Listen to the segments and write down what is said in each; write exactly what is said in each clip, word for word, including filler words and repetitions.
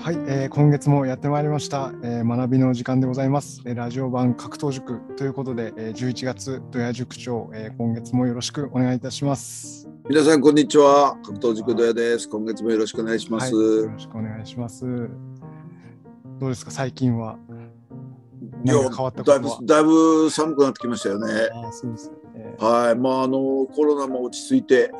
はい、えー、今月もやってまいりました、えー、学びの時間でございます、えー、ラジオ版格闘塾ということで、えー、じゅういちがつ土谷塾長、えー、今月もよろしくお願いいたします。皆さんこんにちは、格闘塾土谷です。今月もよろしくお願いします。はい、よろしくお願いします。どうですか最近は。いや、変わったことはだいぶ、だいぶ寒くなってきましたよね。あ、そうですね。はい、まああのコロナも落ち着いて、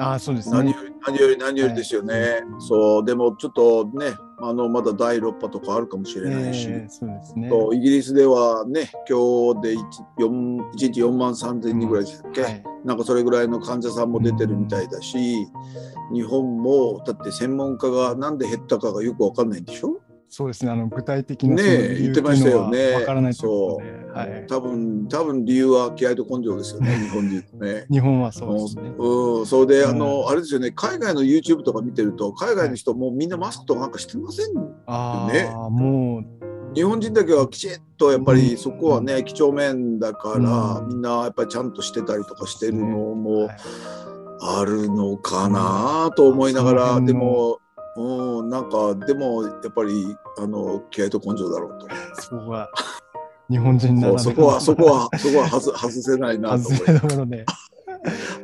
あ、そうですね、何より何より何よりですよね。はい、そうでもちょっとね、あのまだだいろく波とかあるかもしれないし、えー、そうですね。とイギリスではね、今日で いち, よんいちにちよんまんさんぜんにんぐらいでしたっけ、うん、はい、なんかそれぐらいの患者さんも出てるみたいだし、うん、日本もだって専門家がなんで減ったかがよく分かんないんでしょ。そうですね、あの具体的な理由っていうのは分からないということで、ね、そう、はい、多分多分理由は気合と根性ですよね、日本人ね。日本はそうですね。うん、それであの、うん、あれですよね、海外の YouTube とか見てると、海外の人もみんなマスクとかなんかしてませんよね。あ、もう日本人だけはきちっとやっぱりそこはね、うん、几帳面だから、うん、みんなやっぱりちゃんとしてたりとかしてるのもあるのかなと思いながら、うん、でも。うん、なんかでもやっぱりあの気合と根性だろうと。そこは日本人ならそこはそこはそこは外外せないなと思います。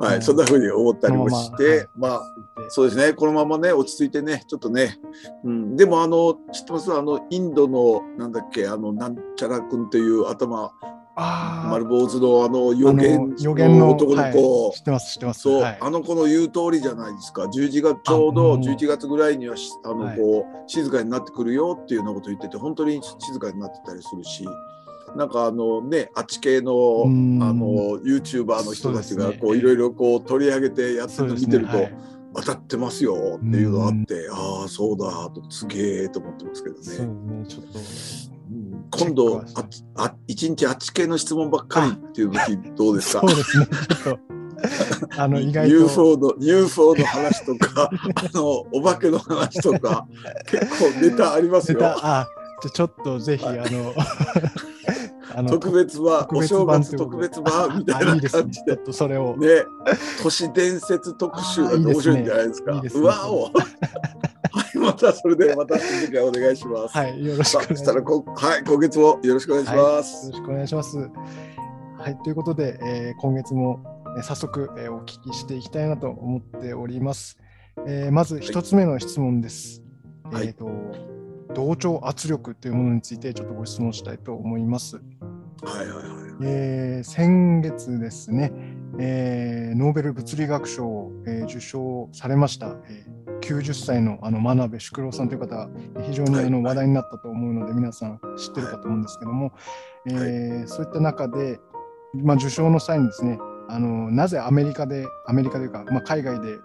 はい、そんなふうに思ったりもして、まあ、はい、まあそうですね、このままね落ち着いてね、ちょっとね、うん、でもあの知ってますあのインドのなんだっけ、あのなんちゃら君という頭丸坊主のあの予言の男の子、知ってます知ってます。そう、はい、あの子の言う通りじゃないですか。じゅういちがつちょうどじゅういちがつぐらいにはあのこう、はい、静かになってくるよっていうようなこと言ってて、本当に静かになってたりするし。なんかあのね、あっち系の、あの YouTuber の人たちがこういろいろこう取り上げてやってるの見てると、ね、はい、当たってますよっていうのがあって、ああそうだとすげえと思ってますけどね。そうね、ちょっと今度ああ一日あっち系の質問ばっかりっていう時どうですか。そうですね、ちょっとあの意外と ユーフォー の ユーフォー の話とかあのお化けの話とか結構ネタありますよ。あ、じゃちょっとぜひ、はい、あの特別はお正月特別版みたいな感じで、それをね、都市伝説特集が面白いんじゃないですか。うわお。はい、またそれでまた次回お願いします。はい、よろしくお願いします。はい、今月もよろしくお願いします。よろしくお願いします。はい、ということで、えー、今月も早速、えー、お聞きしていきたいなと思っております。えー、まず一つ目の質問です。はい、えっと。はい、同調圧力というものについてちょっとご質問したいと思います。はいはいはい、えー、先月ですね、えー、ノーベル物理学賞を、えー、受賞されました、えー、きゅうじゅっさい の, あの真鍋淑郎さんという方が非常にあの話題になったと思うので、皆さん知ってるかと思うんですけども、えー、そういった中で、まあ、受賞の際にですね、あのなぜアメリカでアメリカというか、まあ、海外で、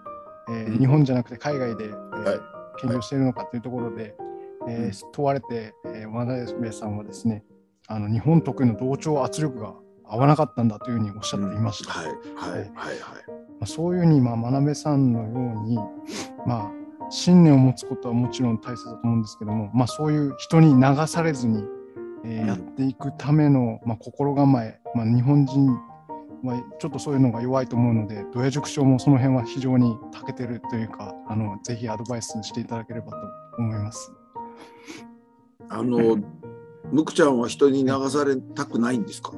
えー、日本じゃなくて海外で、えー、研究しているのかというところでえー、問われて、えー、真鍋さんはですね、あの日本特有の同調圧力が合わなかったんだというふうにおっしゃっていました。そういうふうに、まあ、真鍋さんのように、まあ、信念を持つことはもちろん大切だと思うんですけども、まあ、そういう人に流されずに、えーうん、やっていくための、まあ、心構え、まあ、日本人はちょっとそういうのが弱いと思うので、土谷塾長もその辺は非常に長けてるというか、あのぜひアドバイスしていただければと思います。あのむくちゃんは人に流されたくないんですか。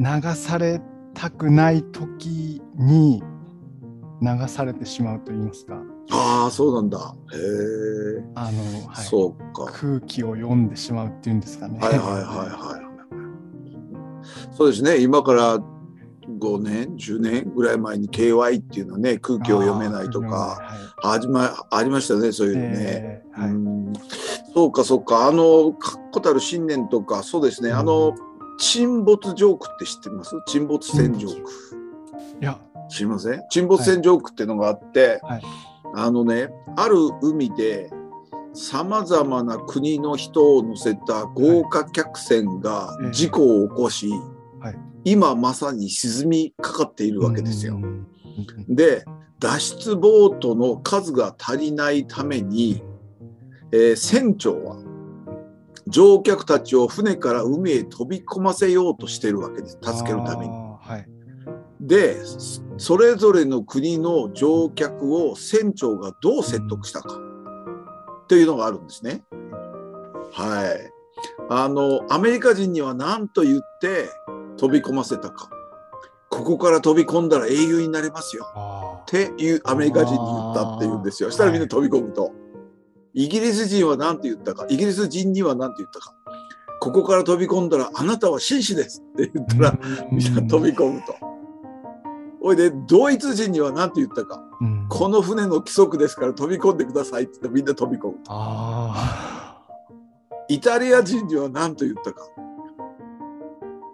流されたくない時に流されてしまうと言いますか。ああ、そうなんだ。へえ。あの、はい、そうか。空気を読んでしまうっていうんですかね。はいはいはいはい。そうですね。今からごねんじゅうねんぐらい前に ケーワイ っていうのはね、空気を読めないとか始ま、はい、ありましたね、そういうのね。えー、はい、うん、そうかそうか、あの確固たる信念とか、そうですね、うん、あの沈没ジョークって知ってます？沈没船ジョーク。いや、知りません？沈没船ジョークっていうのがあって、はいはい、あのね、ある海でさまざまな国の人を乗せた豪華客船が事故を起こし、はいはい、今まさに沈みかかっているわけですよ。で、脱出ボートの数が足りないために、えー、船長は乗客たちを船から海へ飛び込ませようとしているわけです、助けるために。はい、でそれぞれの国の乗客を船長がどう説得したかというのがあるんですね。はい、あのアメリカ人には何と言って飛び込ませたか、ここから飛び込んだら英雄になれますよっていうアメリカ人に言ったっていうんですよ。したらみんな飛び込むと、はい、イギリス人は何て言ったか、イギリス人には何て言ったか、ここから飛び込んだらあなたは紳士ですって言ったらみんな飛び込むと。おいでドイツ人には何て言ったか、うん、この船の規則ですから飛び込んでくださいって言ってみんな飛び込むと。あイタリア人には何と言ったか、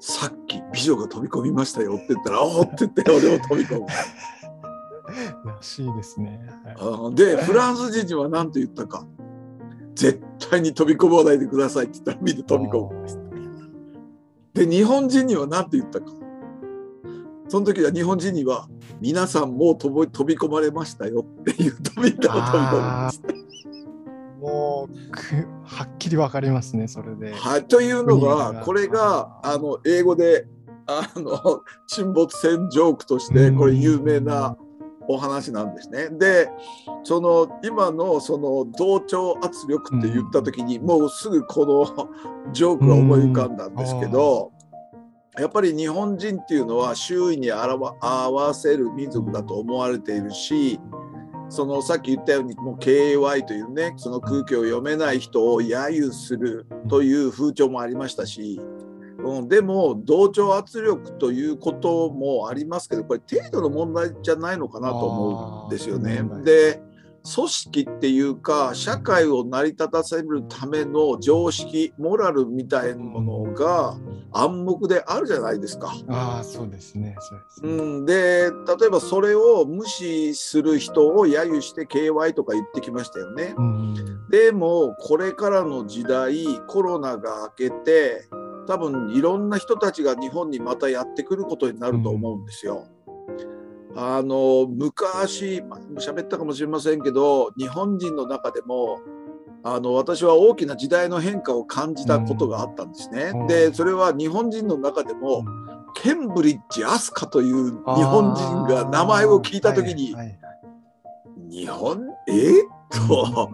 さっき美女が飛び込みましたよって言ったらおおって言って俺も飛び込むらしいですね。はい、でフランス人には何と言ったか、絶対に飛び込まないでくださいって言ったらみんな飛び込むんです。で日本人には何て言ったか、その時は日本人には皆さんもう飛び込まれましたよっていうとみんなが飛び込むんです。もうはっきり分かりますね、それで。はい、というのがこれがあの英語であの沈没船ジョークとしてこれ有名なお話なんですね。でその今のその同調圧力って言った時に、うん、もうすぐこのジョークが思い浮かんだんですけど、うん、やっぱり日本人っていうのは周囲に合わせる民族だと思われているし、そのさっき言ったようにもう ケーワイ というね、その空気を読めない人を揶揄するという風潮もありましたし、うん、でも同調圧力ということもありますけど、これ程度の問題じゃないのかなと思うんですよね。で組織っていうか社会を成り立たせるための常識モラルみたいなものが暗黙であるじゃないですか。ああそうですね。そうですね、うん、で例えばそれを無視する人を揶揄して ケーワイ とか言ってきましたよね。うん、でもこれからの時代コロナが明けて多分いろんな人たちが日本にまたやってくることになると思うんですよ。うんあの昔喋ったかもしれませんけど、日本人の中でもあの私は大きな時代の変化を感じたことがあったんですね。うん、でそれは日本人の中でも、うん、ケンブリッジアスカという日本人が名前を聞いた時に、はいはいはい、日本えっと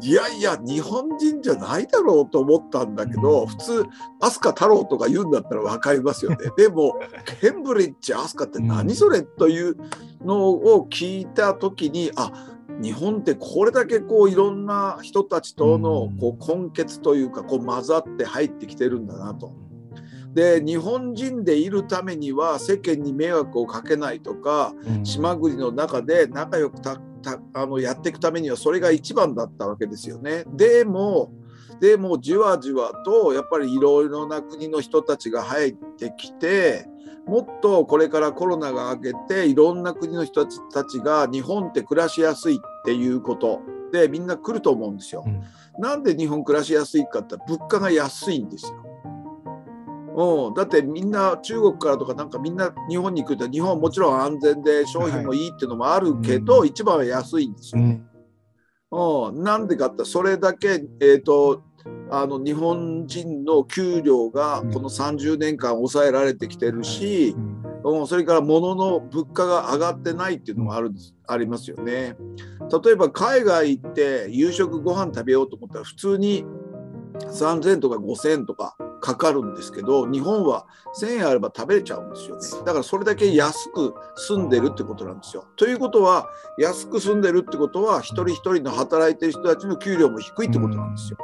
いやいや日本人じゃないだろうと思ったんだけど、普通飛鳥太郎とか言うんだったら分かりますよね。でもケンブリッジ飛鳥って何それというのを聞いた時に、あ日本ってこれだけこういろんな人たちとのこう根結というかこう混ざって入ってきてるんだなと。で日本人でいるためには世間に迷惑をかけないとか、島国の中で仲良くたたあのやっていくためにはそれが一番だったわけですよね。でもでもじわじわとやっぱりいろいろな国の人たちが入ってきて、もっとこれからコロナが明けていろんな国の人たちが日本って暮らしやすいっていうことでみんな来ると思うんですよ。うん、なんで日本暮らしやすいかって物価が安いんですよ。うん、だってみんな中国からとかなんかみんな日本に来ると、日本はもちろん安全で商品もいいっていうのもあるけど、はいうん、一番は安いんですよね。うん、なんでかってそれだけ、えーと、あの日本人の給料がこのさんじゅうねんかん抑えられてきてるし、うんうん、それから物の物価が上がってないっていうのもある、ありますよね。例えば海外行って夕食ご飯食べようと思ったら普通にさんぜんえんとかごせんえんとかかかるんですけど、日本はせんえんあれば食べれちゃうんですよね。だからそれだけ安く住んでるってことなんですよ。ということは安く住んでるってことは一人一人の働いてる人たちの給料も低いってことなんですよ。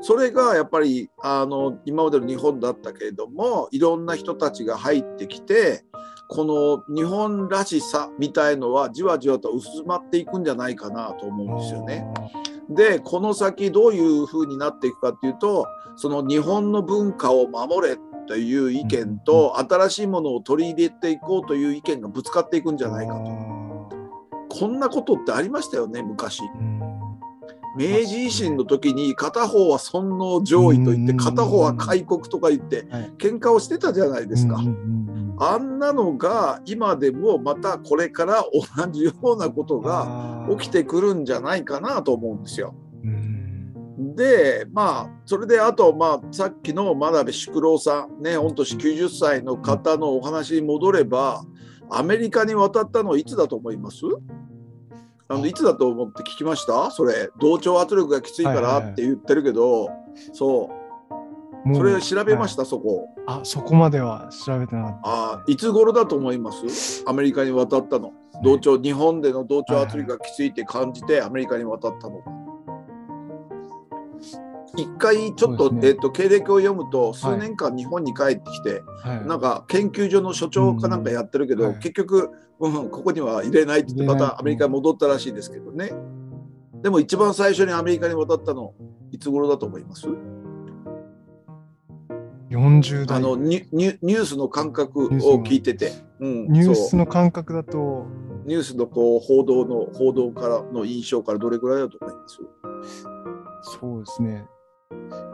それがやっぱりあの今までの日本だったけれども、いろんな人たちが入ってきてこの日本らしさみたいのはじわじわと薄まっていくんじゃないかなと思うんですよね。でこの先どういうふうになっていくかっていうと、その日本の文化を守れという意見と新しいものを取り入れていこうという意見がぶつかっていくんじゃないかと。こんなことってありましたよね昔。明治維新の時に片方は尊王攘夷と言って片方は開国とか言って喧嘩をしてたじゃないですか。あんなのが今でもまたこれから同じようなことが起きてくるんじゃないかなと思うんですよ。でまあそれであと、まあ、さっきの真鍋淑郎さんね、御年きゅうじゅっさいの方のお話に戻れば、アメリカに渡ったのいつだと思います？あのいつだと思って聞きましたそれ、同調圧力がきついからって言ってるけど、はいはいはい、そうそれ調べました、はい、そこあそこまでは調べてなかった。あいつ頃だと思いますアメリカに渡ったの、同調、はい、日本での同調圧力がきついって感じてアメリカに渡ったの、はいはい、一回ちょっと、ねえー、と経歴を読むと数年間日本に帰ってきて、はい、なんか研究所の所長かなんかやってるけど、はい、結局うん、ここには入れないって言ってまたアメリカに戻ったらしいですけどね。でも一番最初にアメリカに渡ったのいつ頃だと思います？よんじゅうだいあの ニ, ニュースの感覚を聞いててニュースの感覚だとニュースのこう報道の報道からの印象からどれぐらいだと思います？そうですね、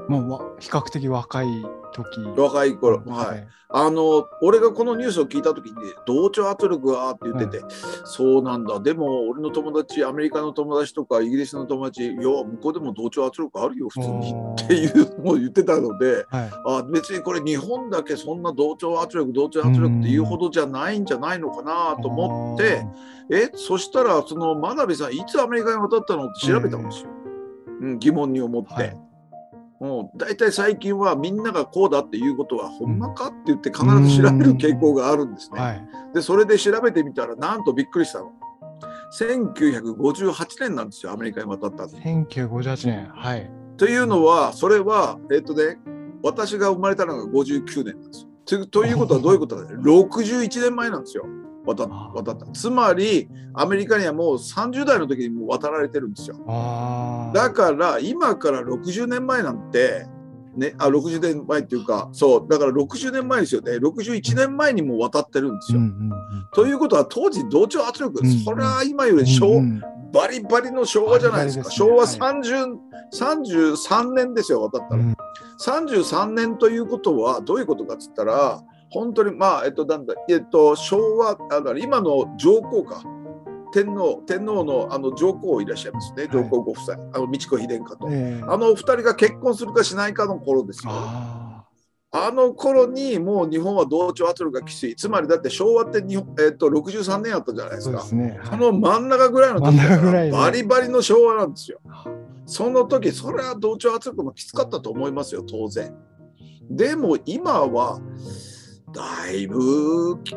まあ、比較的若い時若い頃、はいはい、あの俺がこのニュースを聞いた時に、ね、同調圧力がって言ってて、はい、そうなんだでも俺の友達アメリカの友達とかイギリスの友達いや向こうでも同調圧力あるよ普通にっていうもう言ってたので、はい、あ別にこれ日本だけそんな同調圧力同調圧力っていうほどじゃないんじゃないのかなと思って、えそしたらその真鍋さんいつアメリカに渡ったのって調べたんですよ、うん、疑問に思って。はいもう大体最近はみんながこうだっていうことはほんまかって言って必ず調べる傾向があるんですね、はい、でそれで調べてみたらなんとびっくりしたのせんきゅうひゃくごじゅうはちねんなんですよアメリカに渡ったんですせんきゅうひゃくごじゅうはちねんはいというのはそれはえっとね私が生まれたのがごじゅうきゅうねんなんですよ と, ということはどういうことだねろくじゅういちねんまえなんですよ渡 っ, 渡ったつまりアメリカにはもうさんじゅうだいの時にもう渡られてるんですよ。あだから今からろくじゅうねんまえなんて、ね、あろくじゅうねんまえっていうかそうだからろくじゅうねんまえですよねろくじゅういちねんまえにも渡ってるんですよ、うんうんうん、ということは当時同調圧力、うんうん、それは今より昭、うんうん、バリバリの昭和じゃないですかです、ね、昭和さんじゅう、はい、さんじゅうさんねんですよ渡ったら、うん、さんじゅうさんねんということはどういうことかっつったら本当にまあえっとなんだえっと昭和だから今の上皇か天皇天皇のあの上皇いらっしゃいますね上皇ご夫妻、はい、あの美智子妃殿下と、えー、あのお二人が結婚するかしないかの頃ですよ。ああの頃にもう日本は同調圧力がきついつまりだって昭和って日本、えっと、ろくじゅうさんねんあったじゃないですか そうですね、はい、その真ん中ぐらいの時だからバリバリの昭和なんですよ。その時それは同調圧力もきつかったと思いますよ当然。でも今はだいぶ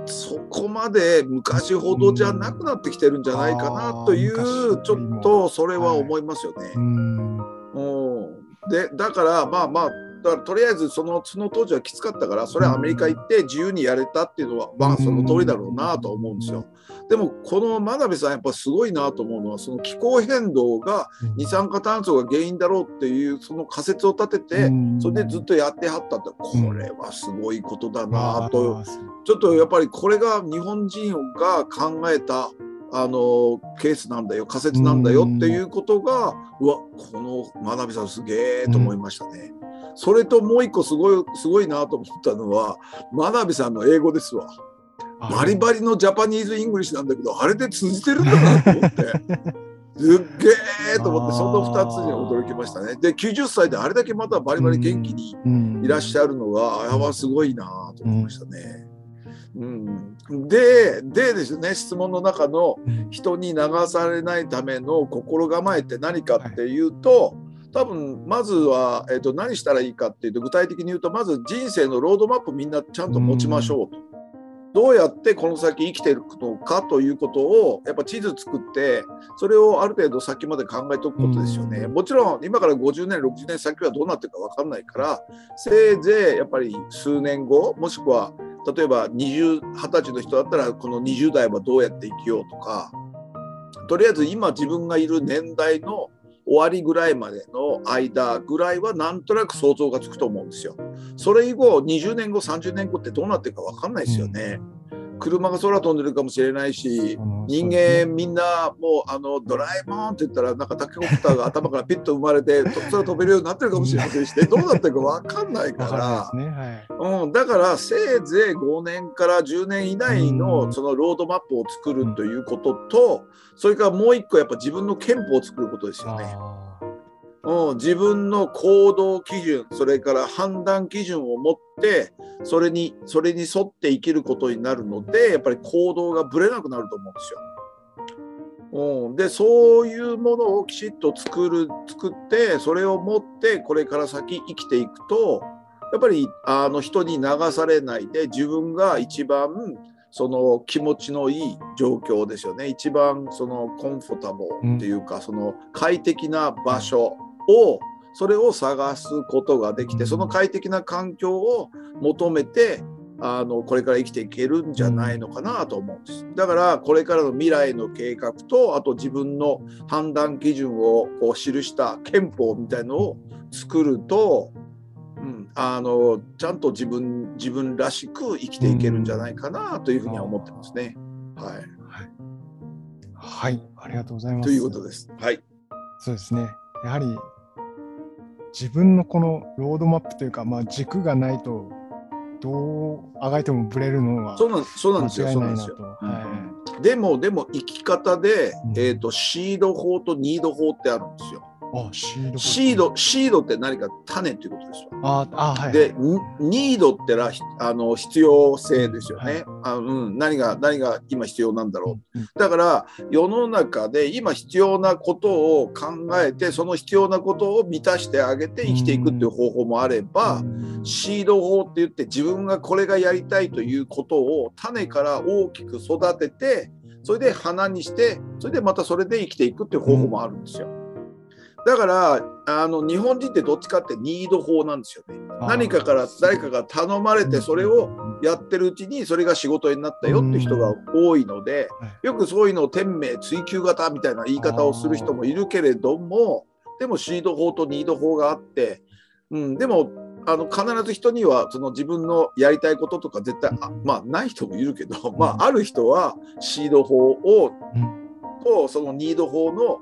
そこまで昔ほどじゃなくなってきてるんじゃないかなというちょっとそれは思いますよね、はい、うんでだからまあまあだからとりあえずその、その当時はきつかったからそれはアメリカ行って自由にやれたっていうのはまあその通りだろうなと思うんですよ。でもこの真鍋さんやっぱすごいなと思うのはその気候変動が二酸化炭素が原因だろうっていうその仮説を立ててそれでずっとやってはったってこれはすごいことだなとちょっとやっぱりこれが日本人が考えたあのケースなんだよ仮説なんだよっていうことがうわこの真鍋さんすげえと思いましたね。それともう一個すごい、すごいなと思ったのは真鍋さんの英語ですわ。バリバリのジャパニーズイングリッシュなんだけどあれで通じてるんだなと思ってすっげえと思ってそのふたつに驚きましたね。できゅうじゅっさいであれだけまたバリバリ元気にいらっしゃるのが、うん、あれはすごいなと思いましたね、うんうん、で、でですね質問の中の人に流されないための心構えって何かっていうと、はい多分まずは、えーと、何したらいいかっていうと具体的に言うとまず人生のロードマップみんなちゃんと持ちましょうと、うん、どうやってこの先生きていくのかということをやっぱ地図作ってそれをある程度先まで考えておくことですよね、うん、もちろん今からごじゅうねんろくじゅうねん先はどうなってるか分かんないからせいぜいやっぱり数年後もしくは例えばにじゅう、はたちの人だったらこのにじゅうだいはどうやって生きようとかとりあえず今自分がいる年代の終わりぐらいまでの間ぐらいはなんとなく想像がつくと思うんですよ。それ以後にじゅうねんごさんじゅうねんごってどうなってるか分かんないですよね、うん、車が空飛んでるかもしれないし、うん、人間みんなもうあのドラえもんって言ったらなんかタケコプターが頭からピッと生まれて空飛べるようになってるかもしれませんし、ね、どうなってるか分かんないから、ねはいうん、だからせいぜいごねんからじゅうねん以内のそのロードマップを作るということと、うんそれからもう一個やっぱ自分の憲法を作ることですよね、うん、自分の行動基準それから判断基準を持ってそれにそれに沿って生きることになるのでやっぱり行動がぶれなくなると思うんですよ。うん、でそういうものをきちっと作る作ってそれを持ってこれから先生きていくとやっぱりあの人に流されないで自分が一番その気持ちのいい状況ですよね。一番そのコンフォータブルっていうか、うん、その快適な場所をそれを探すことができてその快適な環境を求めてあのこれから生きていけるんじゃないのかなと思うんです。だからこれからの未来の計画とあと自分の判断基準をこう記した憲法みたいのを作ると、うん、あのちゃんと自分自分らしく生きていけるんじゃないかなというふうには思ってますね。はい、はいはい、ありがとうございますということです、はい、そうですね。やはり自分のこのロードマップというか、まあ、軸がないとどうあがいてもブレるのは間違いないなと。はい、でもでも生き方で、うんえー、とシード法とニード法ってあるんですよ。ああ シード法。シード、シードって何か種っていうことですよ。ああ、はいはい、でニードってらあの必要性ですよね、はいあうん、何が何が今必要なんだろう、うん、だから世の中で今必要なことを考えてその必要なことを満たしてあげて生きていくっていう方法もあれば、うん、シード法って言って自分がこれがやりたいということを種から大きく育ててそれで花にしてそれでまたそれで生きていくっていう方法もあるんですよ、うんだからあの日本人ってどっちかってニード法なんですよね。何かから誰かが頼まれてそれをやってるうちにそれが仕事になったよっていう人が多いのでよくそういうのを天命追求型みたいな言い方をする人もいるけれどもでもシード法とニード法があって、うん、でもあの必ず人にはその自分のやりたいこととか絶対あまあない人もいるけど、まあ、ある人はシード法をとそのニード法の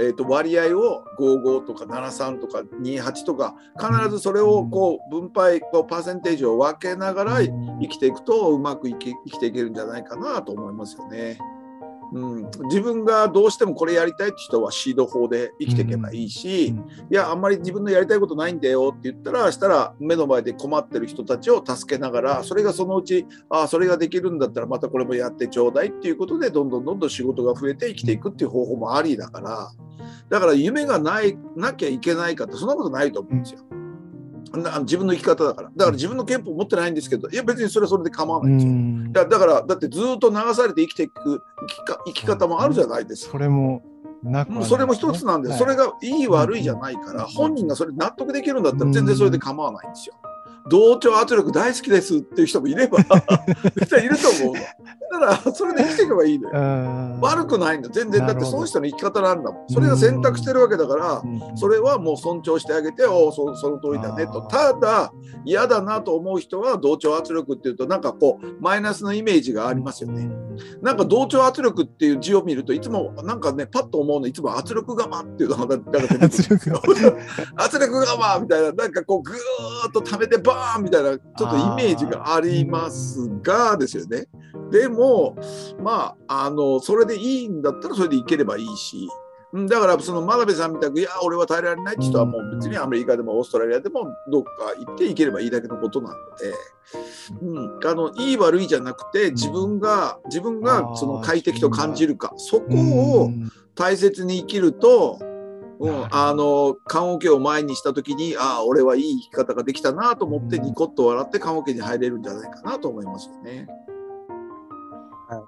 えー、と割合をごじゅうごとかななじゅうさんとかにじゅうはちとか必ずそれをこう分配こうパーセンテージを分けながら生きていくとうまく 生, き生きていけるんじゃないかなと思いますよね、うん、自分がどうしてもこれやりたいって人はシード法で生きていけばいいし、いやあんまり自分のやりたいことないんだよって言ったらしたら目の前で困ってる人たちを助けながらそれがそのうちあそれができるんだったらまたこれもやってちょうだいっていうことでどんどんどんどん仕事が増えて生きていくっていう方法もありだからだから夢がないなきゃいけないかってそんなことないと思うんですよ。な自分の生き方だからだから自分の憲法持ってないんですけどいや別にそれはそれで構わないんですよ。 だ, だからだってずっと流されて生きていく生 き, 生き方もあるじゃないですか。それもなくはないですね。それも一つなんです、はい、それがいい悪いじゃないから本人がそれ納得できるんだったら全然それで構わないんですよ。同調圧力大好きですっていう人もいれば絶対いると思うのだからそれで生きていけばいいのよ。悪くないんだ全然。だってその人の生き方なんだもん。それが選択してるわけだからそれはもう尊重してあげてお そ, その通りだねと。ただ嫌だなと思う人は同調圧力っていうとなんかこうマイナスのイメージがありますよね。なんか同調圧力っていう字を見るといつもなんかねパッと思うのいつも圧力釜っていうのが圧力釜みたいななんかこうグーッと溜めてバーンみたいなちょっとイメージがありますがですよね。でもまああのそれでいいんだったらそれでいければいいし、だからその真鍋さんみたくいや俺は耐えられないって人はもう別にアメリカでもオーストラリアでもどっか行っていければいいだけのことなので、うん、あのいい悪いじゃなくて自分が自分がその快適と感じるかそこを大切に生きると。うん、あの棺桶を前にした時にああ俺はいい生き方ができたなと思ってニコッと笑って棺桶に入れるんじゃないかなと思いますよね、うん、はい、はい、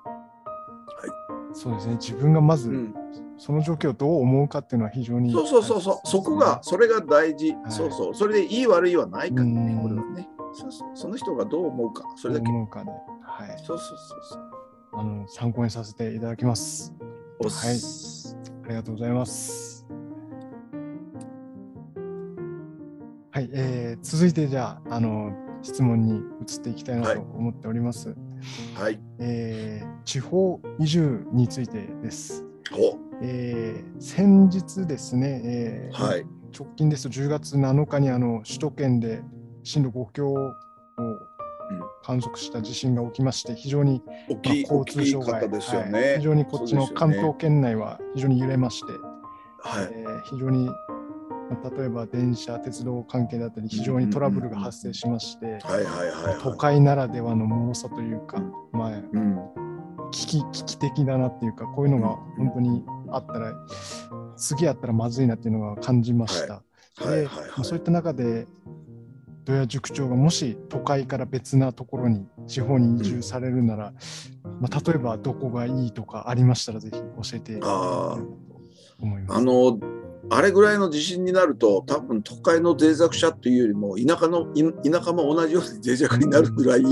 そうですね。自分がまず、うん、その状況をどう思うかっていうのは非常に、ね、そうそうそうそうそこがそれが大事、はい、そうそうそれでいい悪いはないからね、うん、これはね そ, そうその人がどう思うかそれだけ思うかね、はい、そうそうそうそうあの参考にさせていただきます。おっす、はい、ありがとうございます。はい、えー、続いてじゃあ、あの質問に移っていきたいなと思っております、はいはい、えー、地方移住についてです、えー、先日ですね、えーはい、直近ですとじゅうがつなのかにあの首都圏で震度ごきょうを観測した地震が起きまして非常に、うんまあ、交通障害、ねはい、非常にこっちの関東圏内は非常に揺れまして、ねはいえー、非常に例えば電車、鉄道関係だったり非常にトラブルが発生しまして都会ならではのもろさというか、まあうん、危機危機的だなっていうか、こういうのが本当にあったら、次あったらまずいなっていうのが感じました。はい、で、はいはいはい、そういった中で土屋塾長がもし都会から別なところに地方に移住されるなら、うんまあ、例えばどこがいいとかありましたらぜひ教えていただければと思います。 あ, あのあれぐらいの地震になると多分都会の脆弱者というよりも田 舎, の田舎も同じように脆弱になるぐらい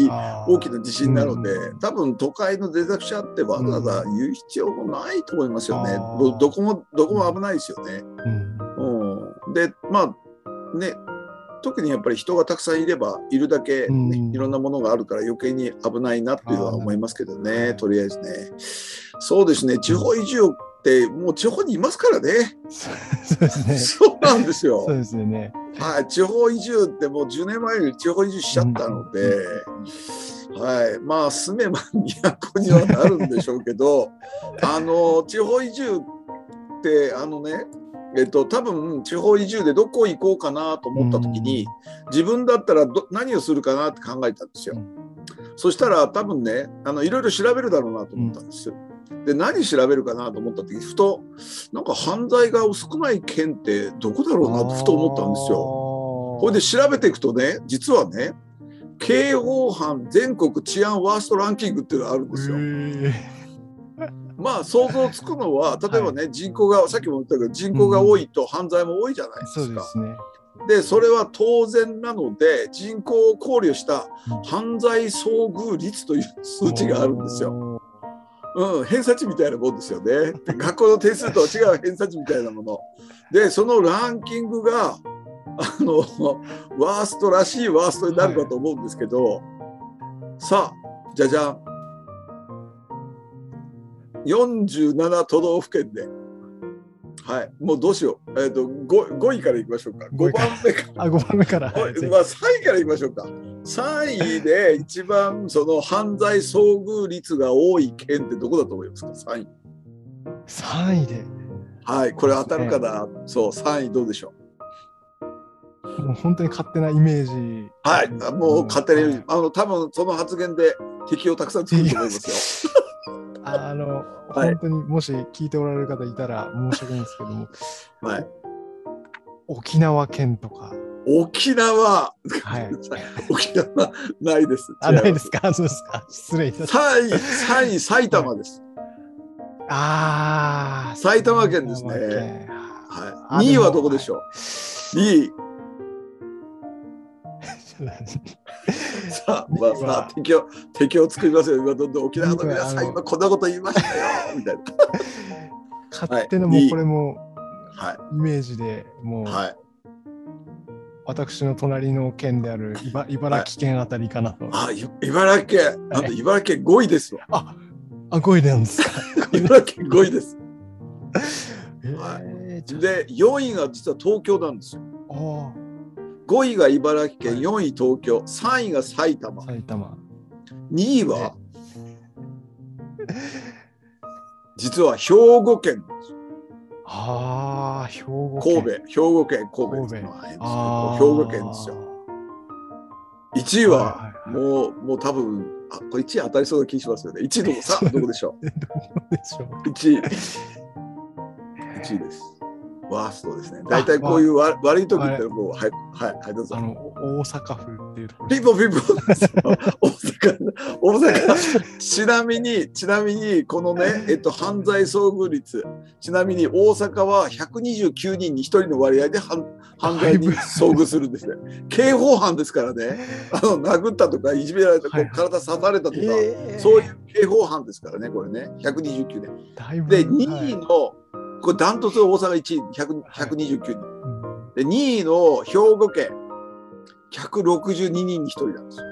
大きな地震なので、うん、多分都会の脆弱者ってわざわざ言う必要もないと思いますよね、うん、ど, ど, こもどこも危ないですよね、うんうん、でまあね特にやっぱり人がたくさんいればいるだけ、ねうん、いろんなものがあるから余計に危ないなというのは思いますけどね、とりあえずね。そうですね、地方移住ってもう地方にいますからね。そうですね。そうなんですよ。そうですよね。はい、地方移住ってもうじゅうねんまえに地方移住しちゃったので、うん、はい、まあ住めば都にはなるんでしょうけど、あの地方移住ってあのね。えっと、多分地方移住でどこ行こうかなと思った時に、うん、自分だったらど何をするかなって考えたんですよ、うん、そしたら多分ねあのいろいろ調べるだろうなと思ったんですよ、うん、で何調べるかなと思った時ふとなんか犯罪が少ない県ってどこだろうなとふと思ったんですよ。それで調べていくとね実はね刑法犯全国治安ワーストランキングっていうのがあるんですよ。まあ想像つくのは例えばね、はい、人口がさっきも言ったけど人口が多いと犯罪も多いじゃないですか、うん、そうですね。でそれは当然なので人口を考慮した犯罪遭遇率という数値があるんですよ、うん、偏差値みたいなもんですよね。で学校の点数とは違う偏差値みたいなものでそのランキングがあのワーストらしいワーストになるかと思うんですけど、はい、さあじゃじゃんよんじゅうなな都道府県で、はい、もうどうしよう、えーと、ご, ごいからいきましょうか。ごばんめから。あ、ごばんめから。まあ、さんいからいきましょうか。さんいで一番その犯罪遭遇率が多い県ってどこだと思いますか？さんい。さんいで。はい、これ当たるかな。そう、さんいどうでしょう。もう本当に勝手なイメージ。はい、もう勝手に、あの、多分その発言で敵をたくさん作ると思いますよ。あのはい、本当にもし聞いておられる方いたら申し訳ないんですけども、はい、沖縄県とか沖縄、はい、沖縄ないです。あ、ないですか。そうですか。失礼いたしました。さんい、さんい埼玉です、はい、ああ埼玉県ですね、はい、にいはどこでしょう、はい、にいさあ、まあ、さあ敵を敵を作りますよ。今どんどん沖縄の皆さん今こんなこと言いましたよみたいな勝手なもうこれもイメージでもう、はい、私の隣の県である茨城県あたりかなと、はい、あ茨城県なんと茨城県ごいですわ、はい、あ, あごいなんですか茨城県ごいです、えーはい、でよんいが実は東京なんですよ。ああごいが茨城県、よんい東京、さんいが埼玉、埼玉にいは、実は兵庫県です。ああ、兵庫県。神戸、兵庫県、神戸。兵庫県ですよ。いちいは、もう、もう多分、あ、これいちい当たりそうな気しますよね。いちいどこ、さあ、どこでしょう。どこでしょう。いちい。いちいです。ワーストですね。大体こういうわ悪い時ってもうはいはいはいどうぞ。あの大阪府っていうところ。ピポピポ大阪大阪。ちなみにちなみにこのねえっと犯罪遭遇率ちなみに大阪はひゃくにじゅうきゅうにんにひとりの割合で犯犯罪に遭遇するんですね。刑法犯ですからね。あの殴ったとかいじめられたとか、はい、体刺されたとか、えー、そういう刑法犯ですからねこれねひゃくにじゅうきゅうねん。でにいの、はいこれダントツ大阪いちいひゃくにじゅうきゅうにん、はい、でにいの兵庫県ひゃくろくじゅうににんにひとりなんですよ。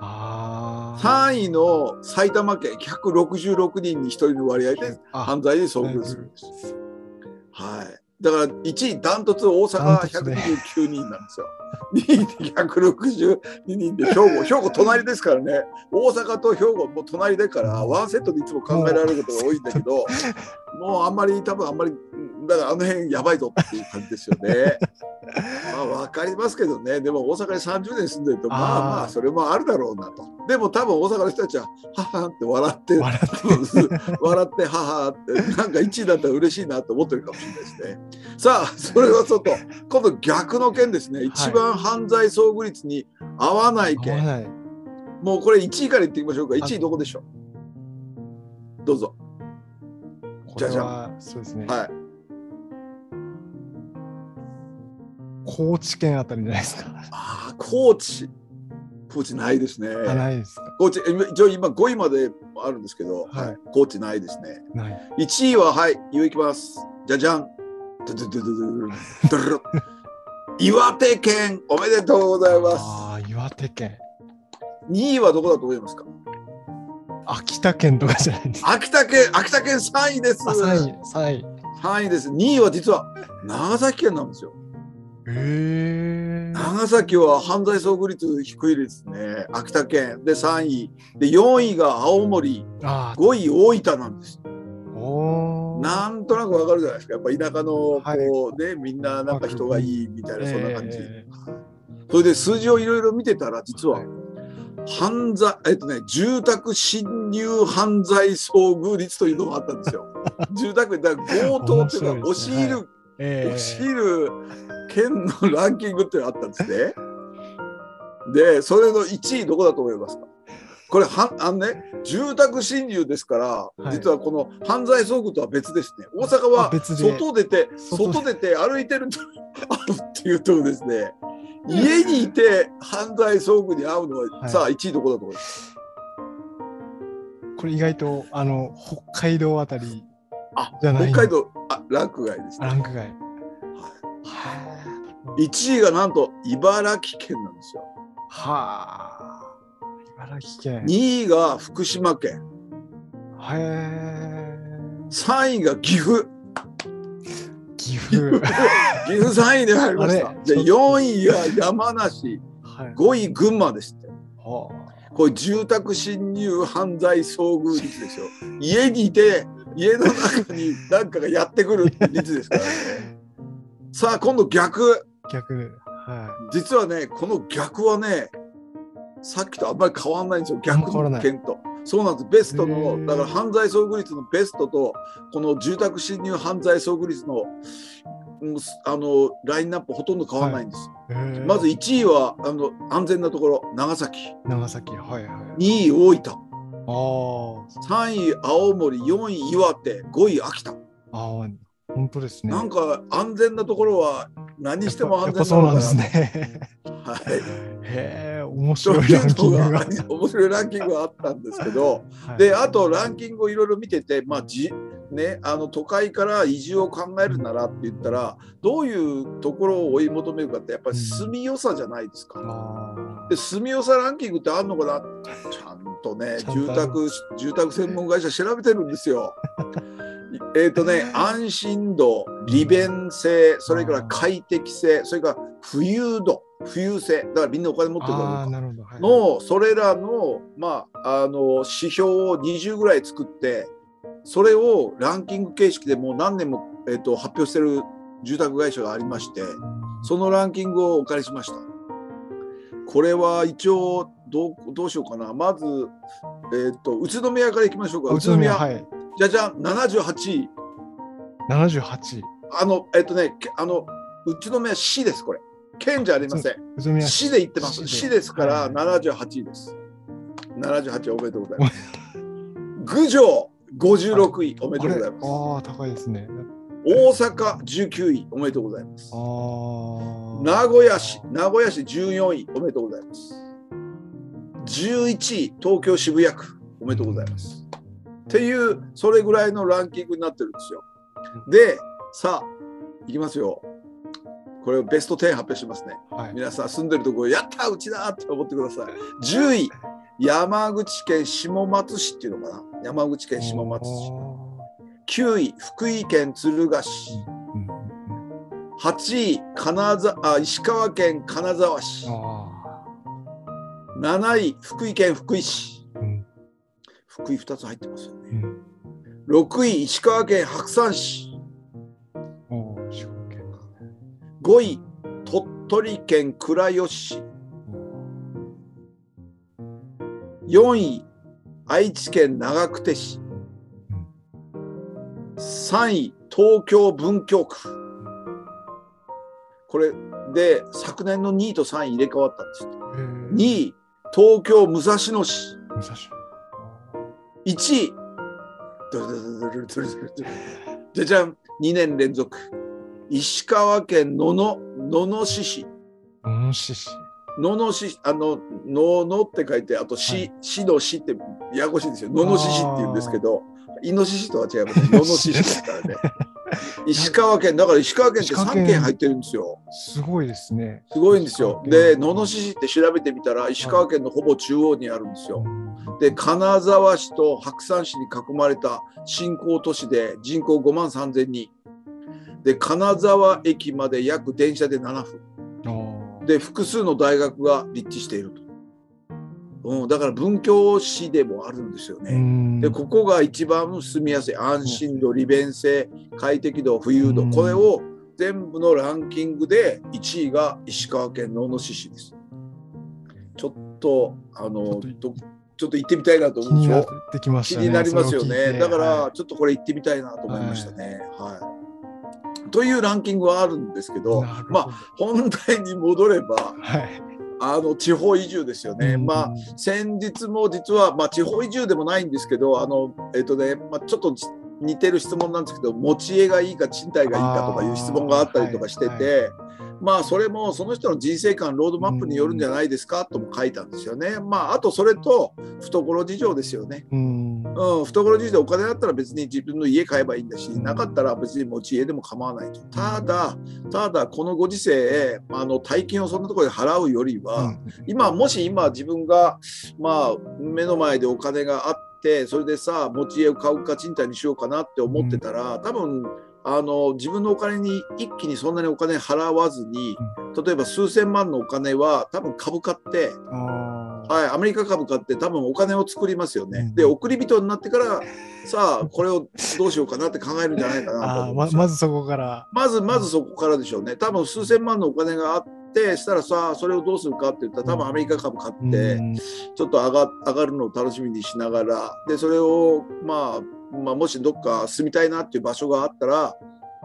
あさんいの埼玉県ひゃくろくじゅうろくにんにひとりの割合で犯罪に遭遇するんです、はい、だからいちいダントツ大阪ひゃくにじゅうきゅうにんなんですよにいひゃくろくじゅうににんで兵庫兵庫隣ですからね大阪と兵庫も隣だからワンセットでいつも考えられることが多いんだけどもうあんまり多分あんまりだからあの辺やばいぞっていう感じですよねまあ分かりますけどね。でも大阪にさんじゅうねん住んでるとまあまあそれもあるだろうなと。でも多分大阪の人たちはははって笑って笑って笑ってははってなんかいちいだったら嬉しいなと思ってるかもしれないですね。さあそれはちょっと今度逆の件ですね。一番犯罪遭遇率に合わない件、はい、もうこれいちいからいってみましょうか。いちいどこでしょう。どうぞ。じゃじゃん。そうですね。はい。高知県あたりじゃないですか。ああ、高知。高知ないですね。ないですか。高知、一応今ごいまであるんですけど、はい、高知ないですね。ない。いちいは、はい、言ういきます。じゃじゃん。ドドドドドドド。岩手県、おめでとうございます。ああ、岩手県。にいはどこだと思いますか。秋田県とかじゃないですか。秋田県、秋田県さんいです。さんい、さんい。さんいです。にいは実は長崎県なんですよ。へ、長崎は犯罪遭遇率低いですね。秋田県でさんいでよんいが青森、ごい大分なんです。お、なんとなくわかるじゃないですか。やっぱ田舎のこう、はい、ね、みんななんか人がいいみたいな、そんな感じ。それで数字をいろいろ見てたら実は犯罪、えっとね、住宅侵入犯罪遭遇率というのがあったんですよ。住宅だから強盗っていうか、ね、押し入る、はい、えー、押し入る県のランキングっていうのがあったんですね。で、それのいちいどこだと思いますか。これはあの、ね、住宅侵入ですから、はい、実はこの犯罪遭遇とは別ですね。大阪は外出て外出て歩いてるとあるっていうとですね、家にいて犯罪遭遇に遭うのは、はい、さあいちいどこだと思います。これ意外とあの北海道あたりじゃない。北海道、あ、ランク外ですね。ランク外。いちいがなんと茨城県なんですよ。はあ、茨城県。にいが福島県。へえ。さんいが岐阜。岐阜。岐阜さんいで入りました。でよんいが山梨、はい、ごい群馬でした。はあ、これ住宅侵入犯罪遭遇率ですよ。家にいて家の中に何かがやってくる率ですからね。さあ今度逆。逆、はい、実はね、この逆はね、さっきとあんまり変わらないんですよ。逆の件と。そうなんです。ベストの、だから犯罪遭遇率のベストと、この住宅侵入犯罪遭遇率の、あの、ラインナップほとんど変わらないんです。はい、まずいちいは、あの、安全なところ、長崎。長崎、はいはい。にい、大分。ああ。さんい、青森。よんい、岩手。ごい、秋田。ああ、本当ですね。なんか安全なところは何しても安全なところなんですね。はい。へえ、面白いランキングが面白いランキングがあったんですけど、はい、であとランキングをいろいろ見てて、まあじね、あの都会から移住を考えるならって言ったら、どういうところを追い求めるかってやっぱり住みよさじゃないですか。うん、で住みよさランキングってあるのかな。ちゃんとね、住宅住宅専門会社調べてるんですよ。えーとね、安心度、利便性、それから快適性、それから富裕度、富裕性、だからみんなお金持ってるかどうかの、それらの、まあ、あの指標をにじゅうぐらい作って、それをランキング形式でもう何年も、えーと、発表している住宅会社がありまして、そのランキングをお借りしました。これは一応どう、どうしようかな。まず、えーと、宇都宮からいきましょうか。宇都宮、はい、じゃじゃん、ななじゅうはちい。ななじゅうはちい。あの、えっとね、あの、宇都宮市です、これ。県じゃありません。宇都宮市。市で言ってます。市ですから、ななじゅうはちいです。ななじゅうはちい、おめでとうございます。郡上、ごじゅうろくい、おめでとうございます。ああ、高いですね。大阪、じゅうきゅうい、おめでとうございます。名古屋市、名古屋市じゅうよんい、おめでとうございます。じゅういちい、東京渋谷区、おめでとうございます。うんっていう、それぐらいのランキングになってるんですよ。で、さあ、いきますよ。これをベストじゅう発表しますね。はい、皆さん住んでるところ、やったうちだって思ってください。じゅうい、山口県下松市っていうのかな。山口県下松市。きゅうい、福井県敦賀市。はちい、金沢、あ、石川県金沢市。なない、福井県福井市。福井ふたつ入ってますよね。うん、ろくい、石川県白山市。お、石川県か。ごい、取県倉吉市、よんい愛知県長久手市、さんい東京文京区、これで昨年のにいとさんい入れ替わったんです。にい東京武蔵野市、武蔵いちいドルドルドルドルドルドルじゃじゃん、にねん連続石川県野々市市、野々市市野々市、あの野々って書いて、あと市、はい、市の市ってややこしいですよ。野々市市って言うんですけど、イノシシとは違います。野々市市ですからね。石川県だから、石川県ってさんけん入ってるんですよ。すごいですね。すごいんですよ。で野々市市って調べてみたら、石川県のほぼ中央にあるんですよ。で金沢市と白山市に囲まれた新興都市で人口ごまんさんぜんにんで、金沢駅まで約電車でななふんで、複数の大学が立地していると。うん、だから文京市でもあるんですよね。でここが一番住みやすい、安心度、利便性、快適度、富裕度、これを全部のランキングでいちいが石川県野々市市です。ちょっとあのちょっと行ってみたいなと思うでしょ。気になりますよね。だからちょっとこれ行ってみたいなと思いましたね。はい、はいというランキングはあるんですけど、まあ本題に戻れば、はい、あの地方移住ですよね。まあ先日も実は、まあ、地方移住でもないんですけど、あのえっとね、まあ、ちょっと似てる質問なんですけど、持ち家がいいか賃貸がいいかとかいう質問があったりとかしてて、はいはい、まあそれもその人の人生観、ロードマップによるんじゃないですかとも書いたんですよね。まああとそれと懐事情ですよね。うんうん、懐事情でお金だったら別に自分の家買えばいいんだし、なかったら別に持ち家でも構わないと。ただただこのご時世、あの大金をそんなところで払うよりは、今もし今自分がまあ目の前でお金があって、それでさ持ち家を買うか賃貸にしようかなって思ってたら、多分あの自分のお金に一気にそんなにお金払わずに、例えば数千万のお金は多分株買って。はい、アメリカ株買って多分お金を作りますよね。で送り人になってからさあこれをどうしようかなって考えるんじゃないかなと。まずそこからまずまずそこからでしょうね。多分数千万のお金があってしたらさあそれをどうするかって言ったら、多分アメリカ株買ってちょっと上が、上がるのを楽しみにしながら、でそれを、まあ、まあもしどっか住みたいなっていう場所があったら、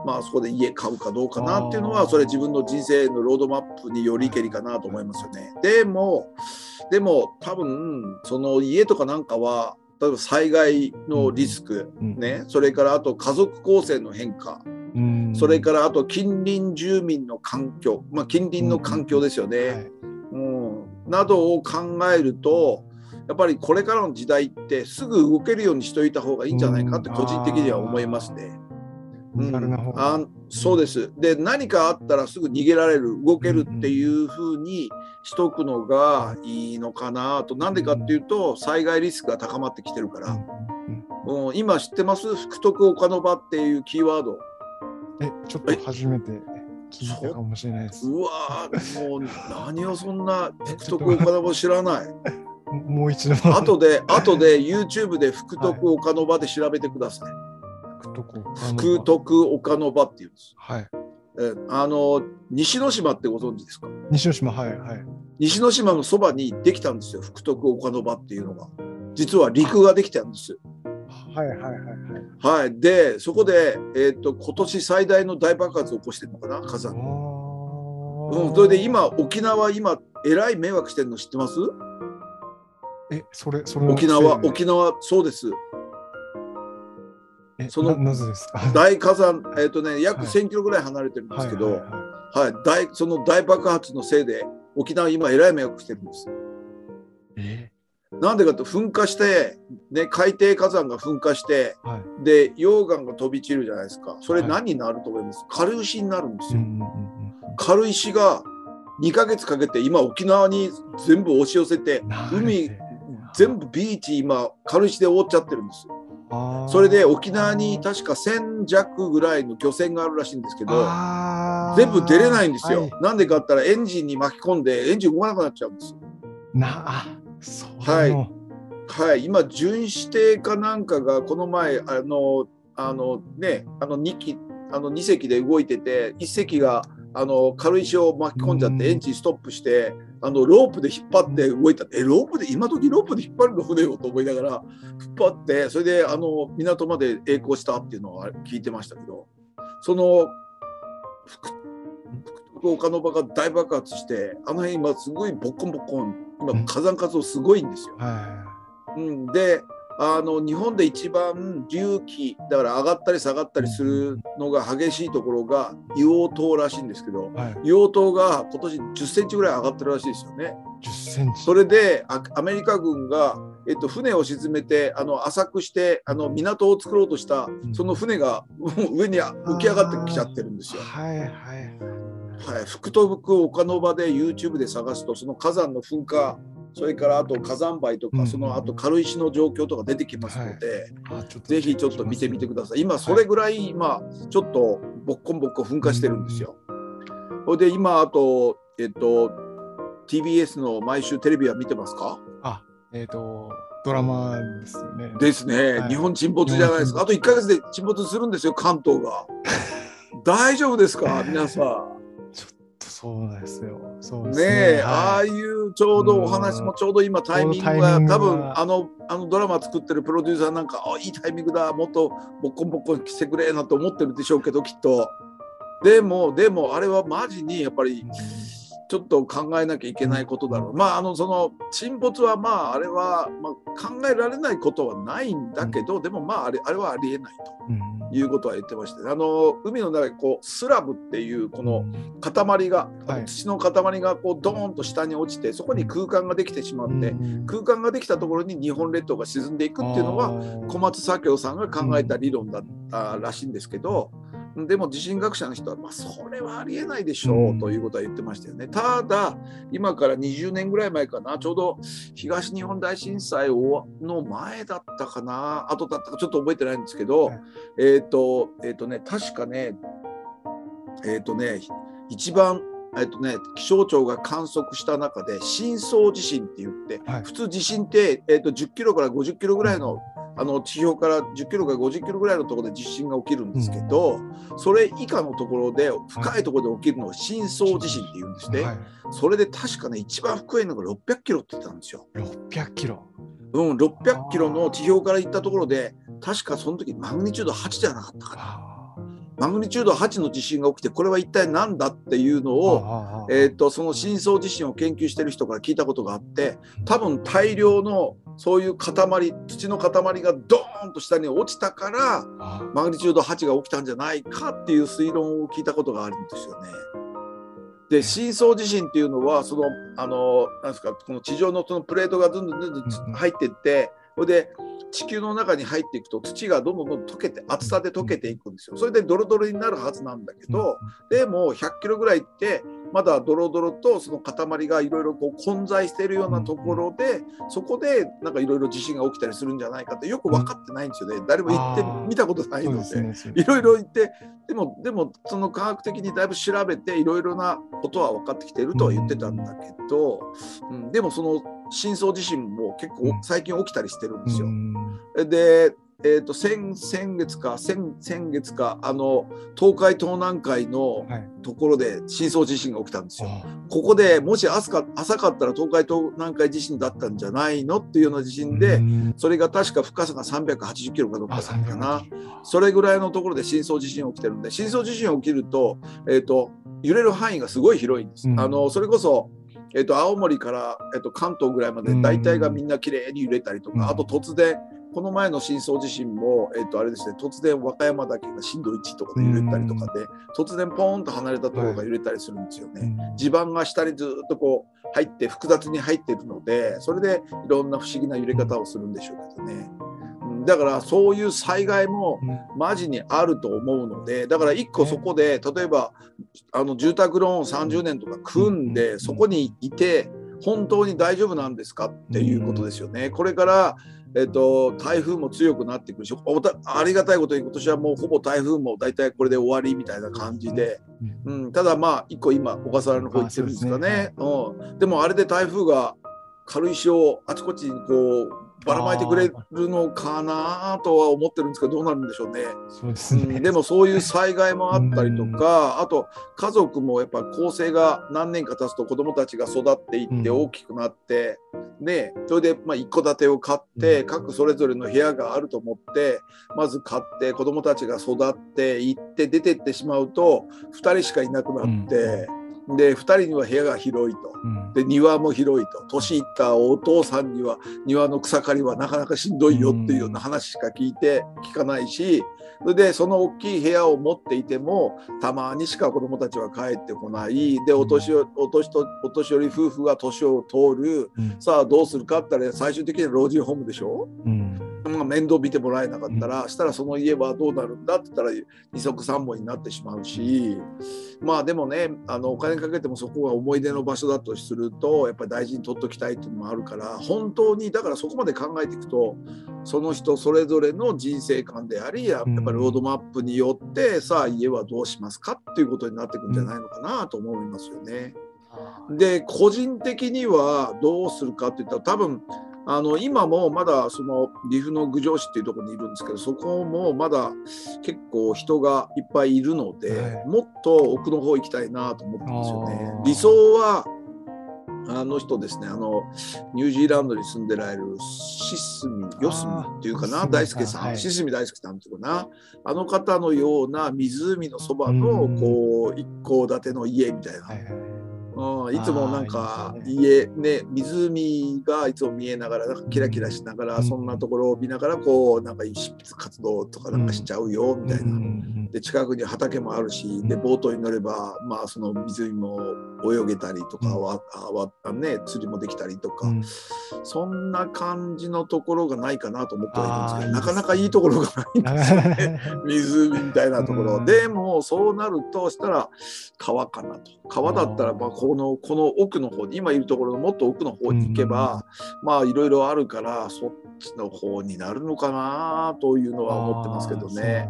まあそこで家買うかどうかなっていうのは、それ自分の人生のロードマップによりけりかなと思いますよね。でもでも多分その家とかなんかは、例えば災害のリスク、うん、ね、それからあと家族構成の変化、うん、それからあと近隣住民の環境、まあ、近隣の環境ですよね、うんはいうん、などを考えると、やっぱりこれからの時代ってすぐ動けるようにしておいた方がいいんじゃないかって個人的には思いますね。うんうん、あそうです。で何かあったらすぐ逃げられる、動けるっていうふうにしとくのがいいのかなと。なんでかっていうと、災害リスクが高まってきてるから、うんうん、今知ってます？福徳岡の場っていうキーワード。えちょっと初めて聞いたかもしれないです。うわもう何をそんな福徳岡の場知らない。もう一度後で後で YouTube で福徳岡の場で調べてください。はい福徳岡の場っていうんです。はい。え、あの西之島ってご存知ですか？西之島、はいはい。西之島のそばにできたんですよ、福徳岡の場っていうのが。実は陸ができたんですよ。はいはいはいはい。はい。でそこでえっと今年最大の大爆発を起こしてるのかな、火山。うん。それで今沖縄今えらい迷惑してるの知ってます？えそれそれ沖縄沖縄そうです。その大火山、えっとね、約せんキロぐらい離れてるんですけど、その大爆発のせいで沖縄今えらい迷惑してるんです。えなんでかと、噴火して、ね、海底火山が噴火して、はい、で溶岩が飛び散るじゃないですか。それ何になると思います？はい、軽石になるんですよ。軽石がにかげつかけて今沖縄に全部押し寄せて、海全部ビーチ今軽石で覆っちゃってるんですよ。それで沖縄に確かせんじゃくぐらいの漁船があるらしいんですけど、全部出れないんですよ。な、はい、んでかって言ったらエンジンに巻き込んでエンジン動かなくなっちゃうんですよ。なあそうはい、はい、今巡視艇かなんかがこの前あのあのねあの に, 機あのにせきで動いてて、いっせきがあの軽石を巻き込んじゃってエンジンストップしてあのロープで引っ張って動いたえロープで今時ロープで引っ張るの船よと思いながら引っ張ってそれであの港まで曳航したっていうのは聞いてましたけど、その福徳岡の場が大爆発してあの辺今すごいボッコンボッコン今火山活動すごいんですよ。うん、であの日本で一番隆起だから上がったり下がったりするのが激しいところが硫黄島らしいんですけど、はい、硫黄島が今年じゅっセンチぐらい上がってるらしいですよね。じゅっセンチ。それでアメリカ軍が、えっと、船を沈めてあの浅くしてあの港を作ろうとしたその船が上に浮き上がってきちゃってるんですよ。はいはいはい、福徳岡ノ場で YouTube で探すとその火山の噴火、それからあと火山灰とかそのあと軽石の状況とか出てきますので、ぜひちょっと見てみてください。今それぐらい今ちょっとボッコンボッコン噴火してるんですよ。それで今あとえっと ティービーエス の毎週テレビは見てますか？あ、えっとドラマですよね。ですね、はい、日本沈没じゃないですか。あといっかげつで沈没するんですよ、関東が。大丈夫ですか皆さん。そうですよ。そうですね。ねえ、はい、ああいうちょうどお話もちょうど今タイミングが多分あのあのドラマ作ってるプロデューサーなんかあいいタイミングだ、もっとボッコンボッコンしてくれなと思ってるでしょうけど、きっとでもでもあれはマジにやっぱりちょっと考えなきゃいけないことだろう。まああのその沈没はまああれは、まあ、考えられないことはないんだけど、でもまああれあれはありえないと。うん、いうことは言ってまして、あの海の中にこうスラブっていうこの塊が、はい、土の塊がこうドーンと下に落ちてそこに空間ができてしまって、うん、空間ができたところに日本列島が沈んでいくっていうのが小松左京さんが考えた理論だったらしいんですけど、うん、でも地震学者の人は、まあ、それはありえないでしょうということは言ってましたよね。ただ今からにじゅうねんぐらい前かな、ちょうど東日本大震災の前だったかな後だったかちょっと覚えてないんですけど、はい、えーえっとえっとね、確かね、えっとね、一番、えっとね、気象庁が観測した中で深層地震って言って、はい、普通地震って、えっと、じゅっキロからごじゅっキロぐらいの、あの地表からじゅっキロからごじゅっキロぐらいのところで地震が起きるんですけど、うん、それ以下のところで深いところで起きるのを深層地震って言うんですね、はい、それで確かね一番深いのがろっぴゃくキロって言ったんですよ。ろっぴゃくキロ、うん、ろっぴゃくキロの地表から行ったところで確かその時マグニチュードはちじゃなかったかな。マグニチュードはちの地震が起きて、これは一体何だっていうのを、えっと、その深層地震を研究している人から聞いたことがあって、多分大量のそういう塊、土の塊がドーンと下に落ちたからマグニチュードはちが起きたんじゃないかっていう推論を聞いたことがあるんですよね。で深層地震っていうのはそのあのなんですか、この地上のそのプレートがどんどんどんどん入っていって、それで地球の中に入っていくと土がどんどんどん溶けて厚さで溶けていくんですよ。それでドロドロになるはずなんだけど、でもひゃっキロぐらいってまだドロドロとその塊がいろいろ混在しているようなところで、そこでなんかいろいろ地震が起きたりするんじゃないかってよく分かってないんですよね。誰も言ってみたことないのでいろいろ言って、でもでもその科学的にだいぶ調べていろいろなことは分かってきているとは言ってたんだけど、うん、でもその深層地震も結構最近起きたりしてるんですよ。で、えー、と 先, 先月か 先, 先月かあの東海東南海のところで深層地震が起きたんですよ。はい、ここでもし浅 か, 浅かったら東海東南海地震だったんじゃないのっていうような地震で、それが確か深さがさんびゃくはちじゅっキロかどうかだったかな、それぐらいのところで深層地震が起きてるんで、深層地震が起きる と,、えー、と揺れる範囲がすごい広いんです。うん、あのそれこそえっと青森からえっと関東ぐらいまで大体がみんな綺麗に揺れたりとか、あと突然この前の深層地震もえっとあれですね、突然和歌山だけがしんどいちとかで揺れたりとかで、突然ポーンと離れたところが揺れたりするんですよね。地盤が下にずっとこう入って複雑に入っているので、それでいろんな不思議な揺れ方をするんでしょうけどね。だからそういう災害もマジにあると思うので、だからいっこそこで例えばあの住宅ローンさんじゅうねんとか組んでそこにいて本当に大丈夫なんですかっていうことですよね。これから、えっと、台風も強くなってくるし、おたありがたいことに今年はもうほぼ台風も大体これで終わりみたいな感じで、うん、ただまあいっこ今小笠原の方行ってるんですかね。うん、でもあれで台風が軽石をあちこちにこうばらまいてくれるのかなとは思ってるんですけど、どうなるんでしょうね。そうですね、うん、でもそういう災害もあったりとか、あと家族もやっぱ構成が何年か経つと子どもたちが育っていって大きくなって、うん、でそれでまあ一戸建てを買って、うん、各それぞれの部屋があると思ってまず買って子どもたちが育って行って出てってしまうとふたりしかいなくなって。うんでふたりには部屋が広いと、うん、で庭も広いと、年いったお父さんには庭の草刈りはなかなかしんどいよっていうような話しか聞いて聞かないし、それでその大きい部屋を持っていてもたまにしか子どもたちは帰ってこない。でお年よ、お年と、お年寄り夫婦が年を通る、うん、さあどうするかって言ったら最終的には老人ホームでしょ、うんまあ、面倒見てもらえなかったら、うん、したらその家はどうなるんだって言ったら二足三本になってしまうし、まあでもね、あのお金かけてもそこが思い出の場所だとするとやっぱり大事に取っときたいっていうのもあるから、本当にだからそこまで考えていくとその人それぞれの人生観であり、やっぱりロードマップによって、うん、さあ家はどうしますかっていうことになっていくんじゃないのかなと思いますよね。で個人的にはどうするかっていったら多分あの今もまだその岐阜の郡上市っていうところにいるんですけど、そこもまだ結構人がいっぱいいるので、はい、もっと奥の方行きたいなと思ってますよね。理想はあの人ですね、あのニュージーランドに住んでられるシスミヨスミっていうかな、大輔さん、はい、シスミ大輔さんっていうかな、あの方のような湖のそばのこう一戸建ての家みたいな。はいはいうん、いつもなんか家ね、湖がいつも見えながらなんかキラキラしながら、そんなところを見ながらこうなんか執筆活動とかなんかしちゃうよみたいな。で近くに畑もあるし、でボートに乗ればまあその湖も泳げたりとかは、うんね、釣りもできたりとか、うん、そんな感じのところがないかなと思ってはいるんですけど、なかなかいいところがないんですよね湖みたいなところ、うん、でもそうなるとしたら川かなと。川だったらまあこの、この奥の方に今いるところのもっと奥の方に行けば、うん、まあいろいろあるからそっちの方になるのかなというのは思ってますけどね。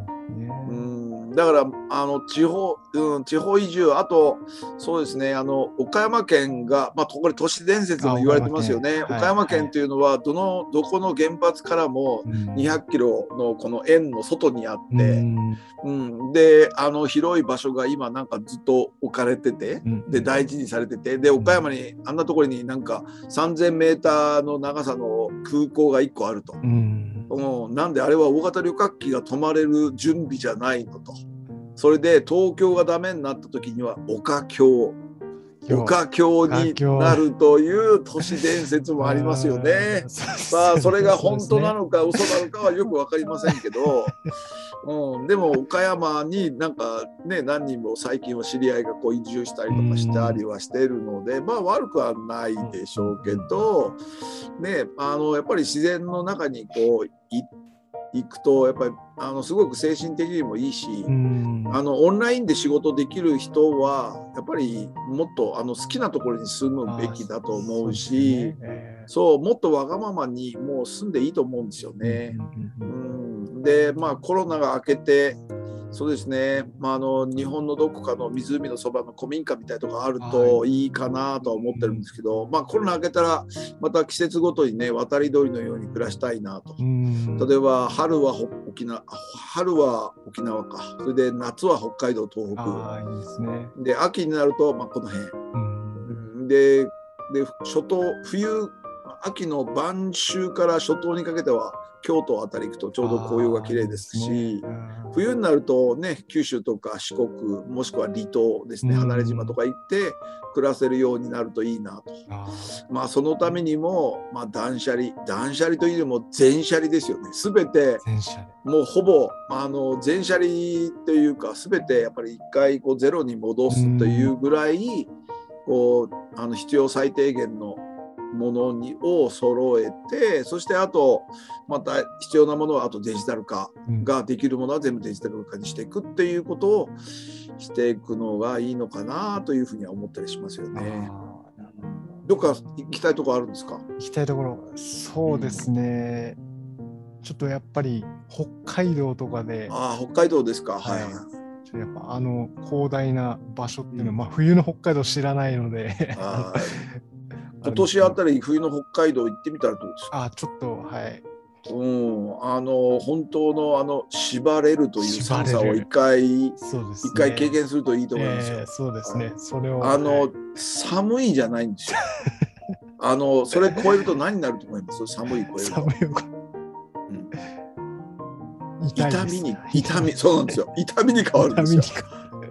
だからあの地方、うん、地方移住、あとそうですね、あの岡山県が、まあ、これ都市伝説も言われてますよね。岡山県というのはどのどこの原発からもにひゃくキロのこの円の外にあって、うんうん、であの広い場所が今なんかずっと置かれてて、で大事にされてて、で岡山にあんなところになんかさんぜんメーターの長さの空港がいっこあると、うんうん、なんであれは大型旅客機が止まれる準備じゃないのと。それで東京がダメになった時には岡京岡京になるという都市伝説もありますよね。まあそれが本当なのか嘘なのかはよく分かりませんけど、うん、でも岡山になんかね何人も最近は知り合いがこう移住したりとかしたりはしてるので、まあ悪くはないでしょうけどね、あのやっぱり自然の中にこう行って行くとやっぱりあのすごく精神的にもいいし、あのオンラインで仕事できる人はやっぱりもっとあの好きなところに住むべきだと思うし、そうもっとわがままにもう住んでいいと思うんですよね。うんでまあコロナが明けてそうですね、まあ、あの日本のどこかの湖のそばの古民家みたいなとこがあるといいかなとは思ってるんですけど、まあ、コロナ明けたらまた季節ごとにね渡り鳥のように暮らしたいなと。例えば春は沖縄、春は沖縄か、それで夏は北海道東北 いいですね、で秋になると、まあ、この辺、うん、で, で初冬冬秋の晩秋から初冬にかけては京都あたり行くとちょうど紅葉が綺麗ですし、冬になるとね九州とか四国もしくは離島ですね、離れ島とか行って暮らせるようになるといいなと。まあそのためにもまあ断捨離断捨離というよりも全捨離ですよね。全てもうほぼあの全捨離というか全てやっぱり一回こうゼロに戻すというぐらいこうあの必要最低限のものにを揃えて、そしてあとまた必要なものはあとデジタル化ができるものは全部デジタル化にしていくっていうことをしていくのがいいのかなというふうには思ったりしますよね。どっか行きたいところあるんですか？行きたいところ、そうですね、うん、ちょっとやっぱり北海道とかで。ああ北海道ですか、はい、はいやっぱあの広大な場所っていうのは、うんまあ、冬の北海道知らないので今年あたり冬の北海道行ってみたらどうですか。あ、ちょっとはい。うん、あの本当のあの縛れるという寒さを一回そうです、ね、一回経験するといいと思いますよ。えー、そうですね。それを、ね、あの寒いじゃないんですよ。あのそれ超えると何になると思います？寒い超えると。寒い超える。うん、痛いです。痛みに痛みそうなんですよ。痛みに変わるんですよ。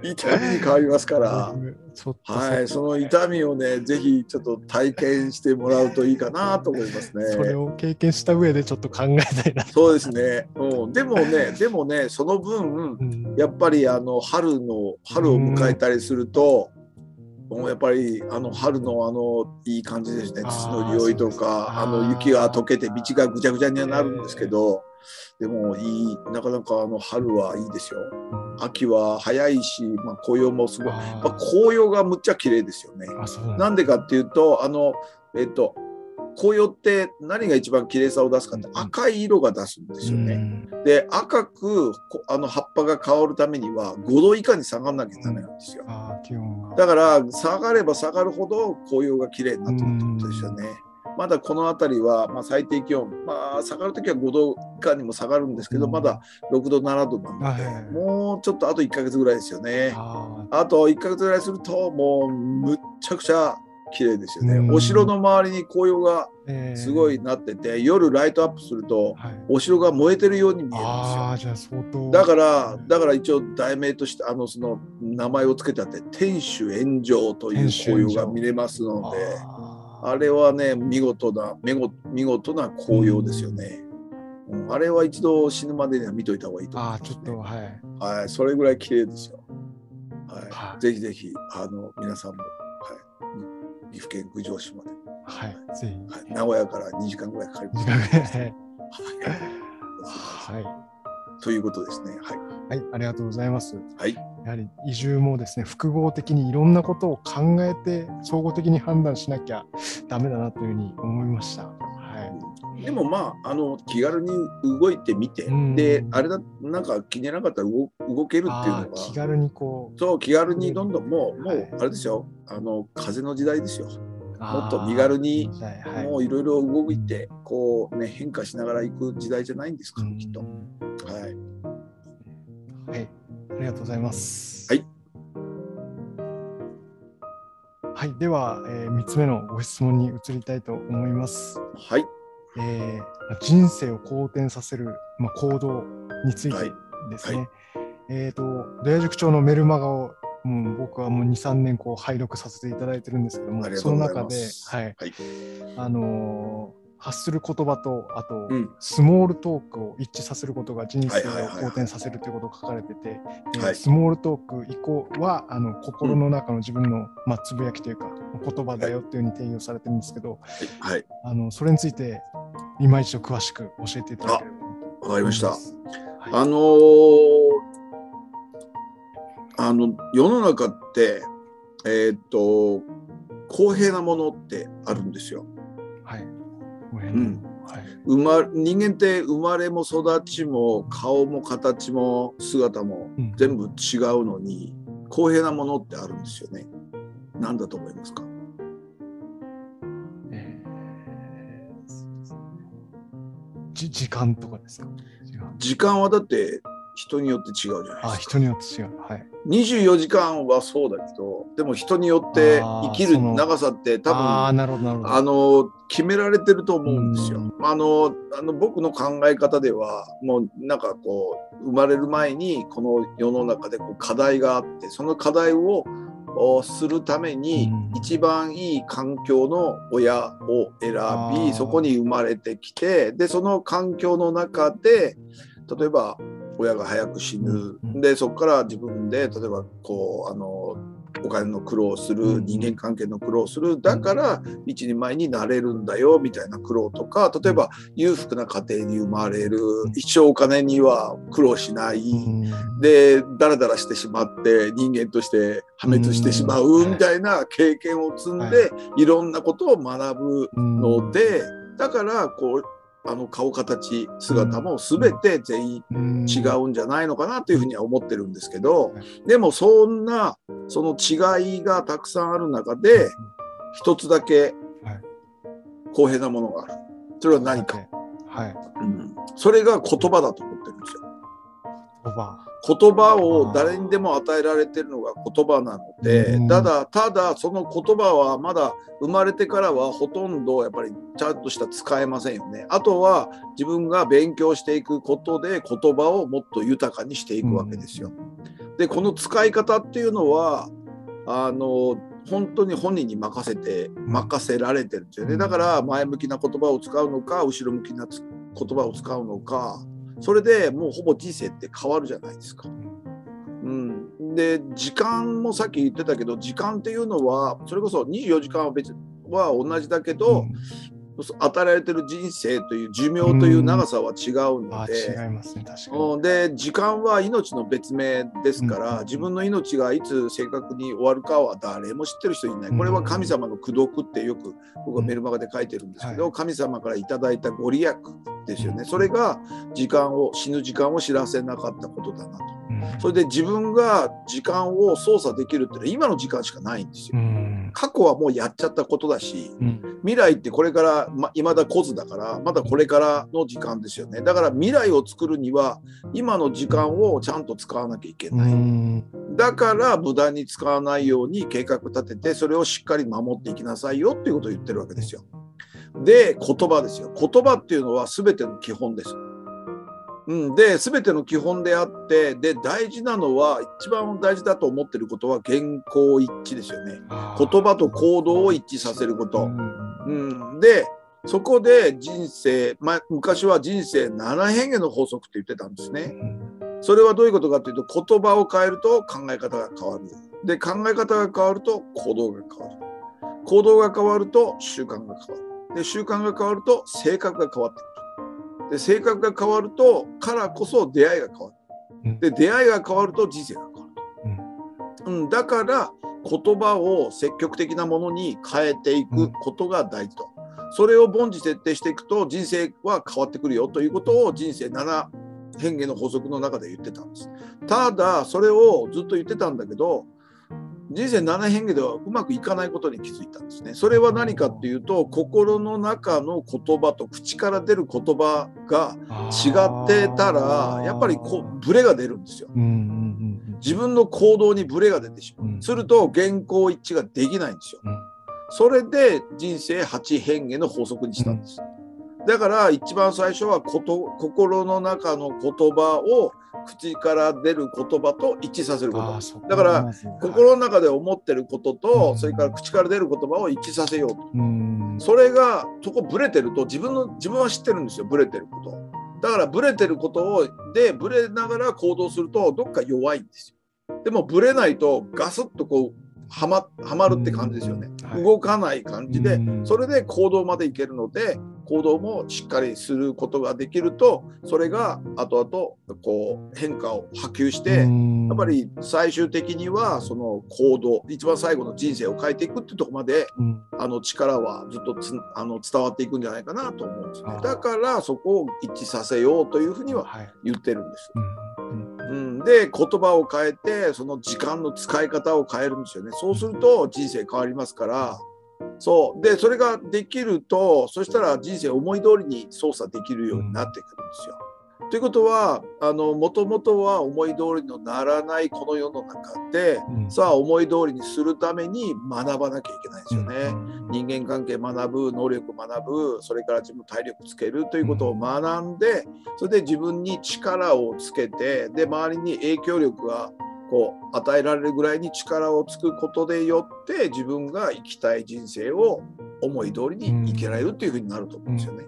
痛みに変わりますから、ちょっとはい、その痛みをね、ぜひちょっと体験してもらうといいかなと思いますね。それを経験した上でちょっと考えたいな。そうですね。うん、でもね、でもね、その分、うん、やっぱりあの春の春を迎えたりすると、うん、もうやっぱりあの春のあのいい感じですね。土の匂いとか、あの雪が溶けて道がぐちゃぐちゃにはなるんですけど。えーでもいい、なかなかあの春はいいですよ。秋は早いし、まあ、紅葉もすごい、まあ、紅葉がむっちゃ綺麗ですよね。なんでかっていうとあの、えっと、紅葉って何が一番綺麗さを出すかって、うん、赤い色が出すんですよね、うん、で赤くあの葉っぱが香るためにはごど以下に下がらなきゃダメなんですよ、うん、あ気温がだから下がれば下がるほど紅葉が綺麗になってくるってことですよね、うんまだこの辺りは、まあ、最低気温、まあ、下がるときはごど以下にも下がるんですけど、うん、まだろくどななどなので、はい、もうちょっとあといっかげつぐらいですよね。 あ, あといっかげつぐらいするともうむっちゃくちゃ綺麗ですよね、うん、お城の周りに紅葉がすごいなってて、えー、夜ライトアップすると、はい、お城が燃えてるように見えるんですよ。あじゃあ相当だからだから一応題名としてあのその名前をつけてあって天守炎上という紅葉が見れますので、あれはね、見事な、見事、見事な紅葉ですよね、うん。あれは一度死ぬまでには見といた方がいいと思います、ね。ああ、ちょっと、はい。はい、それぐらい綺麗ですよ。はい。はい、ぜひぜひ、あの、皆さんも、はい。岐阜県郡上市まで。はい。はい、ぜひ、はい。名古屋からにじかんぐらいかかります。はい。はい。ということですね。はい。はい、ありがとうございます。はい。やはり移住もですね、複合的にいろんなことを考えて総合的に判断しなきゃダメだなというふうに思いました。はい、でもまあ、 あの気軽に動いてみて、うん、であれだなんか気にならなかったら 動, 動けるっていうのが気軽にこうそう気軽にどんどんもう、はい、もうあれですよ、あの風の時代ですよ。もっと身軽にもういろいろ動いてこう、ね、変化しながらいく時代じゃないんですか、うん、きっと。はい。はいありがとうございます。はい。はい、では、えー、みっつめのご質問に移りたいと思います。はい。えー、人生を好転させる、まあ、行動についてですね。はいはい、えっと、土屋塾長のメルマガを、うん、僕はもうにさんねんこう拝読させていただいてるんですけども、その中で、はい。はい、あのー発する言葉とあと、うん、スモールトークを一致させることが人生を好転させるということが書かれてて、はい、スモールトーク以降はあの心の中の自分の、まあ、つぶやきというか言葉だよというふうに定義をされてるんですけど、はいはい、あのそれについて今一度詳しく教えていただければと思います。あ、わかりました。はい、あのー、あの世の中って、えーっと公平なものってあるんですよ。はいうんはい、生ま人間って生まれも育ちも顔も形も姿も全部違うのに、うん、公平なものってあるんですよね。何だと思いますか？えー、じ時間とかですか？時間。時間はだって人によって違うじゃないですか。あ、人によって違う。はい。にじゅうよじかんはそうだけど、でも人によって生きる長さって多分あの決められてると思うんですよ。うん、あのあの僕の考え方ではもうなんかこう生まれる前にこの世の中でこう課題があって、その課題をするために一番いい環境の親を選び、そこに生まれてきて、でその環境の中で例えば親が早く死ぬ、でそこから自分で例えばこうあのお金の苦労をする、人間関係の苦労をする、だから一人前になれるんだよみたいな苦労とか、例えば裕福な家庭に生まれる、一生お金には苦労しないでダラダラしてしまって人間として破滅してしまうみたいな経験を積んでいろんなことを学ぶので、だからこうあの顔形姿も全て全員違うんじゃないのかなというふうには思ってるんですけど、でもそんなその違いがたくさんある中で一つだけ公平なものがある。それは何か、はいうん、それが言葉だと思ってるんですよ。言葉言葉を誰にでも与えられてるのが言葉なので、ただただその言葉はまだ生まれてからはほとんどやっぱりちゃんとした使えませんよね。あとは自分が勉強していくことで言葉をもっと豊かにしていくわけですよ。でこの使い方っていうのはあの本当に本人に任せて任せられてるんですよね。だから前向きな言葉を使うのか後ろ向きな言葉を使うのか、それでもうほぼ人生って変わるじゃないですか、うん、で時間もさっき言ってたけど、時間っていうのはそれこそにじゅうよじかんは別は同じだけど、うん、与えられてる人生という寿命という長さは違うので、うん、あ違いますね、確かに。で時間は命の別名ですから、うん、自分の命がいつ正確に終わるかは誰も知ってる人いない。これは神様の功徳ってよく僕はメルマガで書いてるんですけど、うんはい、神様からいただいたご利益ですよね。それが時間を死ぬ時間を知らせなかったことだなと、うん、それで自分が時間を操作できるっていうのは今の時間しかないんですよ、うん、過去はもうやっちゃったことだし、うん、未来ってこれから、ま、未だ来ずだからまだこれからの時間ですよね。だから未来を作るには今の時間をちゃんと使わなきゃいけない、うん、だから無駄に使わないように計画立ててそれをしっかり守っていきなさいよっていうことを言ってるわけですよ。で言葉ですよ。言葉っていうのは全ての基本です、うん、で全ての基本であって、で大事なのは一番大事だと思ってることは言行一致ですよね。言葉と行動を一致させること、うん、でそこで人生、ま、昔は人生七変化の法則って言ってたんですね。それはどういうことかというと、言葉を変えると考え方が変わる。で考え方が変わると行動が変わる。行動が変わると習慣が変わる。で習慣が変わると性格が変わってくる。で性格が変わるとからこそ出会いが変わる。で出会いが変わると人生が変わる、うんうん、だから言葉を積極的なものに変えていくことが大事と、うん、それを凡事徹底していくと人生は変わってくるよということを人生七変化の法則の中で言ってたんです。ただそれをずっと言ってたんだけど、人生七変化ではうまくいかないことに気づいたんですね。それは何かっていうと、心の中の言葉と口から出る言葉が違ってたらやっぱりこうブレが出るんですよ、うんうんうん、自分の行動にブレが出てしまう、うん、すると言行一致ができないんですよ、うん、それで人生八変化の法則にしたんです、うん、だから一番最初はこと心の中の言葉を口から出る言葉と一致させること。だから心の中で思ってることとそれから口から出る言葉を一致させようと、うん、それがそこブレてると自分の自分は知ってるんですよ、ブレてること。だからブレてることをでブレながら行動するとどっか弱いんですよ。でもブレないとガスッとこうはま、はまるって感じですよね、うんはい、動かない感じで、うん、それで行動までいけるので行動もしっかりすることができると、それが後々こう変化を波及してやっぱり最終的にはその行動一番最後の人生を変えていくっていうところまで、うん、あの力はずっとつあの伝わっていくんじゃないかなと思うんですね。だからそこを一致させようというふうには言ってるんです、はいうんうんうん、で言葉を変えてその時間の使い方を変えるんですよね。そうすると人生変わりますから、そうでそれができるとそしたら人生思い通りに操作できるようになってくるんですよ、うん、ということはもともとは思い通りのならないこの世の中で、うん、さあ思い通りにするために学ばなきゃいけないですよね、うん、人間関係学ぶ、能力学ぶ、それから自分の体力つけるということを学んで、それで自分に力をつけて、で周りに影響力がこう与えられるぐらいに力をつくことでよって自分が生きたい人生を思い通りに生きられるっていう風になると思うんですよね、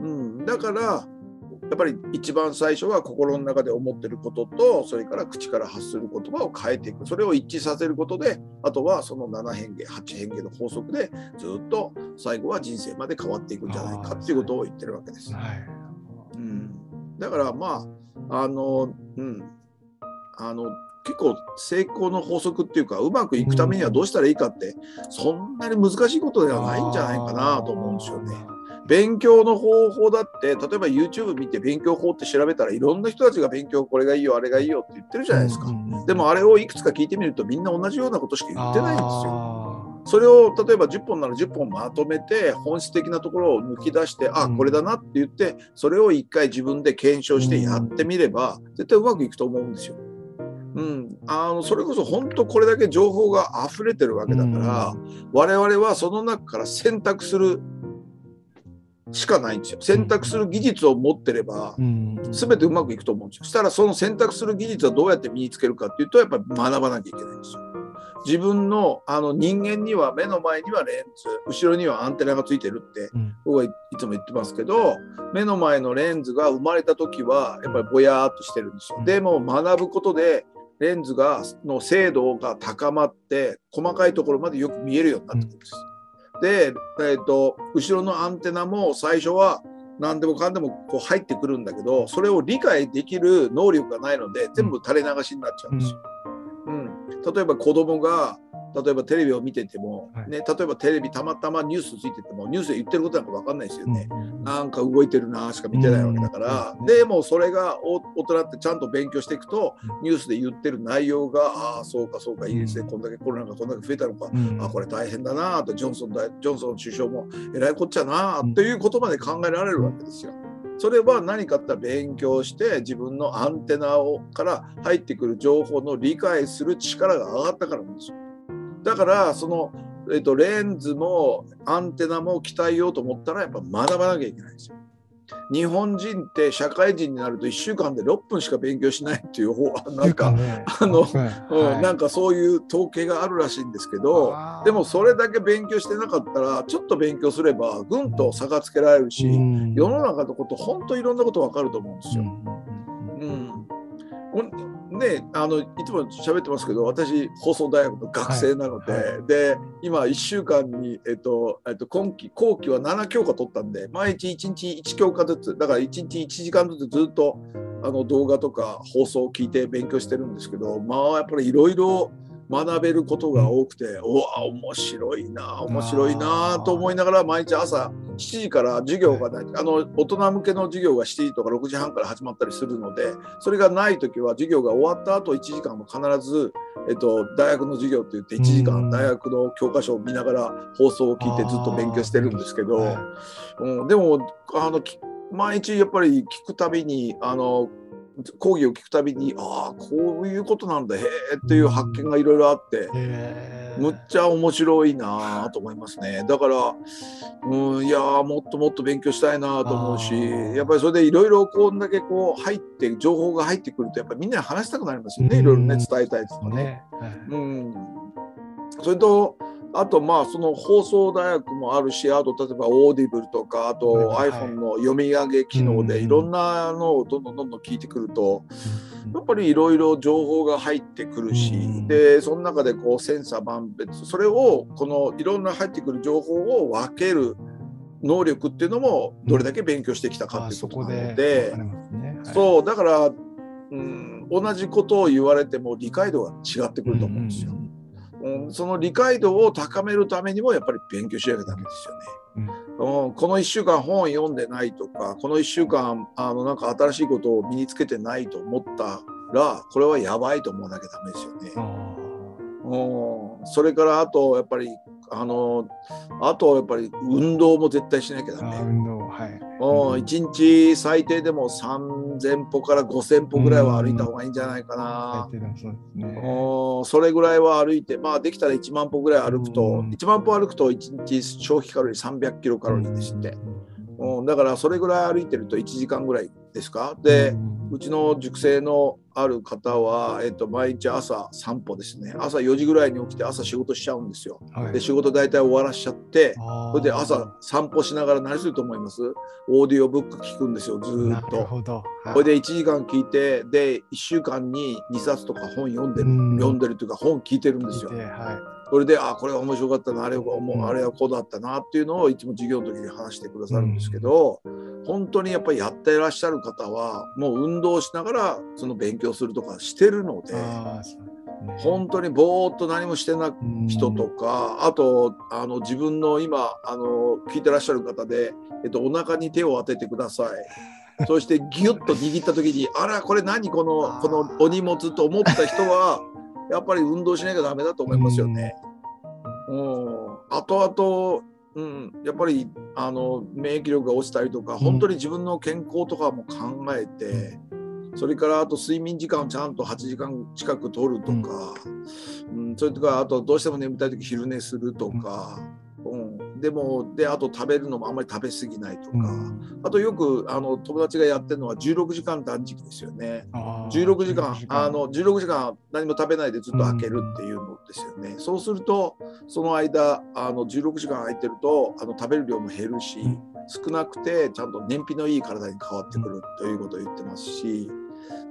うん、だからやっぱり一番最初は心の中で思ってることとそれから口から発する言葉を変えていく、それを一致させることで、あとはその七変化八変化の法則でずっと最後は人生まで変わっていくんじゃないかっていうことを言ってるわけです、はいうん、だからまああのうんあの結構成功の法則っていうかうまくいくためにはどうしたらいいかって、うん、そんなに難しいことではないんじゃないかなと思うんですよね。勉強の方法だって例えば YouTube 見て勉強法って調べたらいろんな人たちが勉強これがいいよあれがいいよって言ってるじゃないですか、うん、でもあれをいくつか聞いてみるとみんな同じようなことしか言ってないんですよ。それを例えばじゅっぽんならじゅっぽんまとめて本質的なところを抜き出して、あ、これだなって言ってそれをいっかい自分で検証してやってみれば絶対うまくいくと思うんですよ。うん、あのそれこそ本当これだけ情報が溢れてるわけだから、うん、我々はその中から選択するしかないんですよ。選択する技術を持ってれば、うん、全てうまくいくと思うんですよ。そしたらその選択する技術はどうやって身につけるかっていうとやっぱり学ばなきゃいけないんですよ。自分の、あの人間には目の前にはレンズ、後ろにはアンテナがついてるって僕はいつも言ってますけど、目の前のレンズが生まれた時はやっぱりぼやーっとしてるんですよ。でも学ぶことでレンズがの精度が高まって細かいところまでよく見えるようになってくるんです。で、えーと、後ろのアンテナも最初は何でもかんでもこう入ってくるんだけど、それを理解できる能力がないので全部垂れ流しになっちゃうんですよ。うん、例えば子供が例えばテレビを見てても、ね、例えばテレビたまたまニュースついててもニュースで言ってることなんか分かんないですよね。なんか動いてるなしか見てないわけだから、うん、でもそれが大人ってちゃんと勉強していくとニュースで言ってる内容が、ああそうかそうか、イギリスでこんだけコロナがこんだけ増えたのか、うん、あこれ大変だなあと、ジョンソン大ジョンソン首相もえらいこっちゃなあということまで考えられるわけですよ。それは何かって勉強して自分のアンテナをから入ってくる情報の理解する力が上がったからなんですよ。だからその、えっと、レンズもアンテナも鍛えようと思ったらやっぱ学ばなきゃいけないんですよ。日本人って社会人になるといっしゅうかんでろっぷんしか勉強しないっていう方はなんか、ね、あの、はいうん、なんかそういう統計があるらしいんですけど、でもそれだけ勉強してなかったらちょっと勉強すればぐんと差がつけられるし、うん、世の中のこと本当いろんなこと分かると思うんですよ。うん、うんね、あのいつも喋ってますけど私放送大学の学生なので、はいはい、で今いっしゅうかんに、えっとえっと、今期後期はななきょうか取ったんで毎日いちにちいっきょうかずつだからいちにちいちじかんずつずっとあの動画とか放送を聞いて勉強してるんですけど、まあやっぱりいろいろ学べることが多くて、おわ面白いな面白いなと思いながら毎日朝しちじから授業がない、あの大人向けの授業がしちじとかろくじはんから始まったりするので、それがない時は授業が終わった後いちじかんも必ず、えっと、大学の授業といっていちじかん大学の教科書を見ながら放送を聞いてずっと勉強してるんですけど、うん、でもあの毎日やっぱり聞くたびにあの講義を聞くたびに、ああこういうことなんだへえっていう発見がいろいろあって、むっちゃ面白いなと思いますね。だから、うん、いやもっともっと勉強したいなと思うし、やっぱりそれでいろいろこんだけこう入って情報が入ってくるとやっぱりみんなに話したくなりますよね。いろいろね伝えたいとかね。うん。それとあとまあその放送大学もあるし、あと例えばオーディブルとかあと iPhone の読み上げ機能でいろんなのをどんどんどんどん聞いてくるとやっぱりいろいろ情報が入ってくるし、でその中でこう千差万別、それをこのいろんな入ってくる情報を分ける能力っていうのもどれだけ勉強してきたかっていうことなので、そうだからうん同じことを言われても理解度が違ってくると思うんですよ。うん、その理解度を高めるためにもやっぱり勉強しなきゃダメですよね。うんうん、このいっしゅうかん本読んでないとか、このいっしゅうかんあのなんか新しいことを身につけてないと思ったらこれはやばいと思わなきゃダメですよね。うん、それからあとやっぱりあのあとやっぱり運動も絶対しなきゃダメ。運動、はいうん、いちにち最低でもさんぜんぽからごせんぽぐらいは歩いた方がいいんじゃないかな。それぐらいは歩いて、まあ、できたらいちまんぽぐらい歩くといちまんぽ歩くといちにち消費カロリーさんびゃくキロカロリーでして、うん、だからそれぐらい歩いてるといちじかんぐらいですか。でうちの塾生のある方は、えっと、毎日朝散歩ですね。朝よじぐらいに起きて朝仕事しちゃうんですよ。はい、で仕事大体終わらしちゃって、それで朝散歩しながら何すると思います？オーディオブック聞くんですよ、ずーっと。なるほど。はい、これでいちじかん聞いて、でいっしゅうかんににさつとか本読んでる読んでるというか本聞いてるんですよ。はい、それであこれは面白かったな、あれはもうあれはこうだったなっていうのをいつも授業の時に話してくださるんですけど、本当にやっぱりやってらっしゃる方はもう運動しながらその勉強するとかしてるので、本当にぼーっと何もしてない人とか、あとあの自分の今あの聞いてらっしゃる方で、えっと、お腹に手を当ててください。そしてギュッと握った時にあらこれ何このこのお荷物と思った人はやっぱり運動しなきゃダメだと思いますよね。後々、うん、やっぱりあの免疫力が落ちたりとか、本当に自分の健康とかも考えて、うん、それからあと睡眠時間をちゃんとはちじかん近く取るとか、うんうん、それとかあとどうしても眠たい時昼寝するとか、うんうん、でもであと食べるのもあんまり食べ過ぎないとか、うん、あとよくあの友達がやってるのはじゅうろくじかん断食ですよね。じゅうろくじかん、あのじゅうろくじかん何も食べないでずっと開けるっていうのですよね。そうするとその間あのじゅうろくじかん空いてるとあの食べる量も減るし、少なくてちゃんと燃費のいい体に変わってくるということを言ってますし、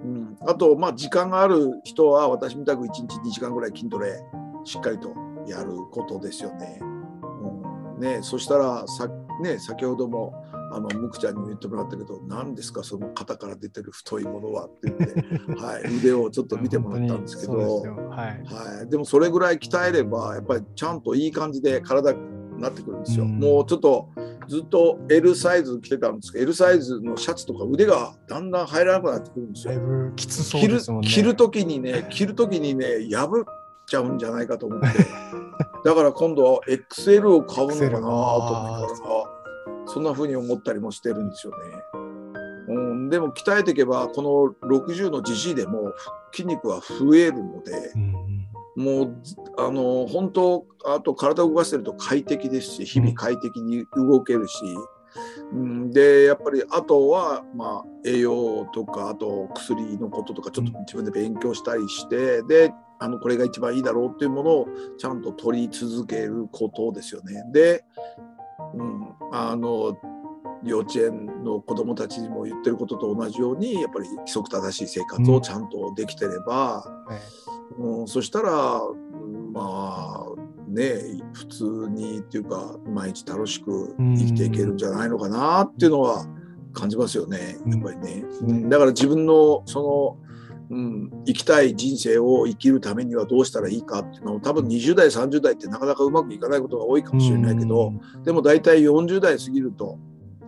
うん、あとまあ時間がある人は私みたくいちにちにじかんぐらい筋トレしっかりとやることですよね。ね、そしたらさ、ね、先ほどもあのムクちゃんに言ってもらったけど、何ですかその肩から出てる太いものはって言って、はい、腕をちょっと見てもらったんですけど、そうですよ、はいはい、でもそれぐらい鍛えればやっぱりちゃんといい感じで体になってくるんですよ、うん、もうちょっとずっと L サイズ着てたんですけど L サイズのシャツとか腕がだんだん入らなくなってくるんですよ。だいぶきつそうですもんね。着る時にね、着る時にね破っちゃうんじゃないかと思ってだから今度は エックスエル を買うのかなと思ってから、そんな風に思ったりもしてるんですよね、うん、でも鍛えていけばこのろくじゅうのじじいでも筋肉は増えるので、うん、もうあの本当あと体を動かしてると快適ですし、日々快適に動けるし、うん、でやっぱりあとは、まあ、栄養とかあと薬のこととかちょっと自分で勉強したりして、うん、であのこれが一番いいだろうっていうものをちゃんと取り続けることですよね。で、うん、あの幼稚園の子どもたちにも言ってることと同じようにやっぱり規則正しい生活をちゃんとできてれば、うんうん、そしたらまあね普通にっていうか毎日楽しく生きていけるんじゃないのかなっていうのは感じますよね、やっぱりね、うん、だから自分のそのうん、生きたい人生を生きるためにはどうしたらいいかっていうのを多分にじゅう代さんじゅう代ってなかなかうまくいかないことが多いかもしれないけど、でも大体よんじゅう代過ぎると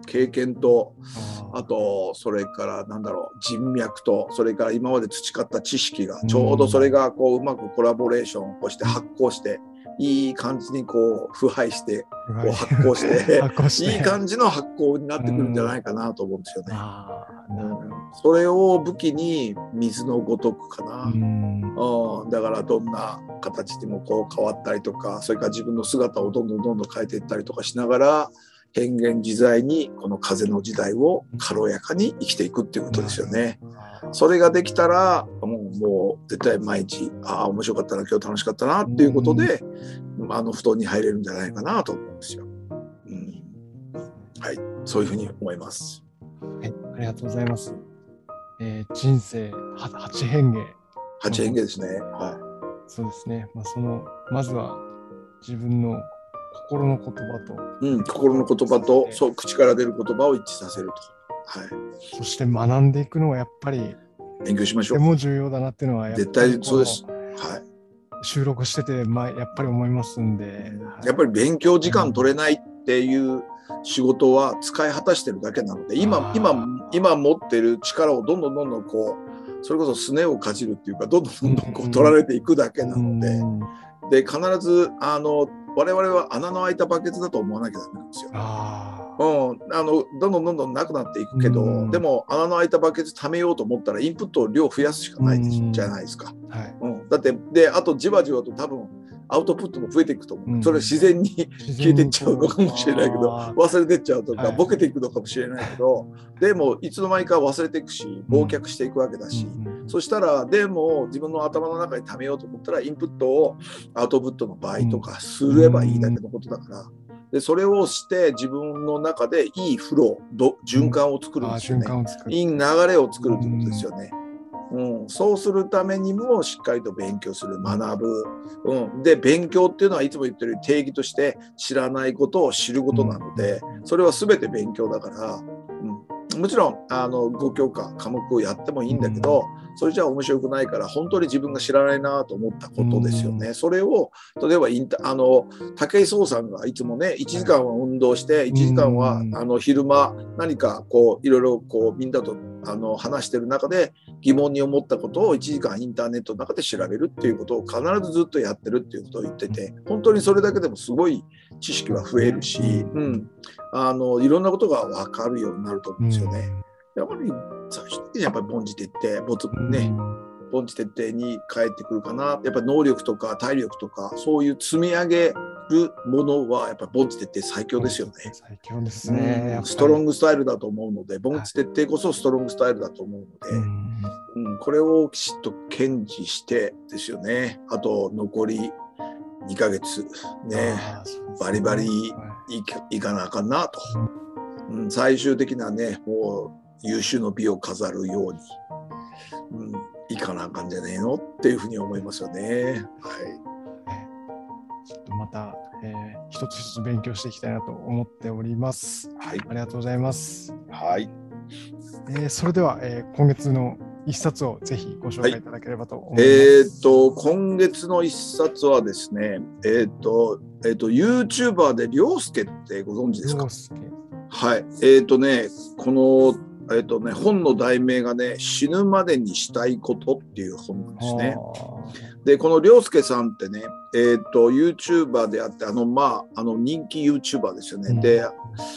経験とあとそれからなんだろう人脈とそれから今まで培った知識がちょうどそれがこううまくコラボレーションをして発酵していい感じにこう腐敗してこう発酵していい感じの発酵になってくるんじゃないかなと思うんですよね。それを武器に水のごとくかな、うん、だからどんな形でもこう変わったりとか、それから自分の姿をどんどんどんどん変えていったりとかしながら変幻自在にこの風の時代を軽やかに生きていくっていうことですよね。それができたらもう、もう絶対毎日ああ面白かったな今日楽しかったなっていうことで、うん、あの布団に入れるんじゃないかなと思うんですよ、うん、はい、そういうふうに思います。はい、ありがとうございます。えー、人生八変化八変化ですね、はい、そうですね、まあ、そのまずは自分の心の言葉と、うん、心の言葉とそう口から出る言葉を一致させると、はい、そして学んでいくのはやっぱり勉強しましょう。でも重要だなっていうのはやっぱり絶対そうです、はい、収録してて、まあ、やっぱり思いますんで、はい、やっぱり勉強時間取れないっていう仕事は使い果たしてるだけなので、今今今持ってる力をどんどんどんどんこうそれこそすねをかじるっていうかどんどんどんどんこう取られていくだけなので、うん、で必ずあの我々は穴の開いたバケツだと思わなきゃダメなんですよ。あ、うん、あのどんどんどんどんなくなっていくけど、うん、でも穴の開いたバケツ貯めようと思ったらインプットを量増やすしかないじゃないですか、うんはいうん、だってであとじわじわと多分アウトプットも増えていくと思う、うん、それ自然に消えていっちゃうのかもしれないけど忘れていっちゃうとか、はい、ボケていくのかもしれないけど、でもいつの間にか忘れていくし忘却していくわけだし、うん、そしたらでも自分の頭の中に溜めようと思ったらインプットをアウトプットの倍とかすればいいだけのことだから、うん、でそれをして自分の中でいいフロー循環を作るんですよね、うん、いい流れを作るということですよね、うんうん、そうするためにもしっかりと勉強する学ぶ、うん、で勉強っていうのはいつも言ってる定義として知らないことを知ることなので、それは全て勉強だから、うん、もちろんあのご教科科目をやってもいいんだけど、それじゃ面白くないから本当に自分が知らないなと思ったことですよね。それを例えばインタあの武井壮さんがいつもねいちじかんは運動していちじかんはあの昼間何かこういろいろこうみんなとあの話してる中で疑問に思ったことをいちじかんインターネットの中で調べるっていうことを必ずずっとやってるっていうことを言ってて、本当にそれだけでもすごい知識は増えるし、うん、あのいろんなことが分かるようになると思うんですよね。やっぱり最終的にやっぱり凡事徹底、ぼつね凡事徹底に返ってくるかな。やっぱり能力とか体力とかそういう積み上げるものはやっぱり凡事徹底最強ですよね。最強ですね。ストロングスタイルだと思うので、凡事徹底こそストロングスタイルだと思うので、うんうん、これをきちっと堅持してですよね。あと残りにかげつね、バリバリい か, いかなあかんなと、うん、最終的なねもう優秀の美を飾るように、うん、いかなあかんじゃねえのっていうふうに思いますよね。はい。ちょっとまた、えー、一つ一つ勉強していきたいなと思っております。はい、ありがとうございます。はい。えー、それでは、えー、今月の一冊をぜひご紹介いただければと思います。はい、えー、と今月の一冊はですね、えー、とえー、と YouTuber で涼介ってご存知ですか？涼介。はい。えー、とねこのえっとね、本の題名がね、死ぬまでにしたいことっていう本なんですね。で、この涼介さんってね、えっと、YouTuber であって、あの、まあ、あの、人気 YouTuber ですよね。うん、で、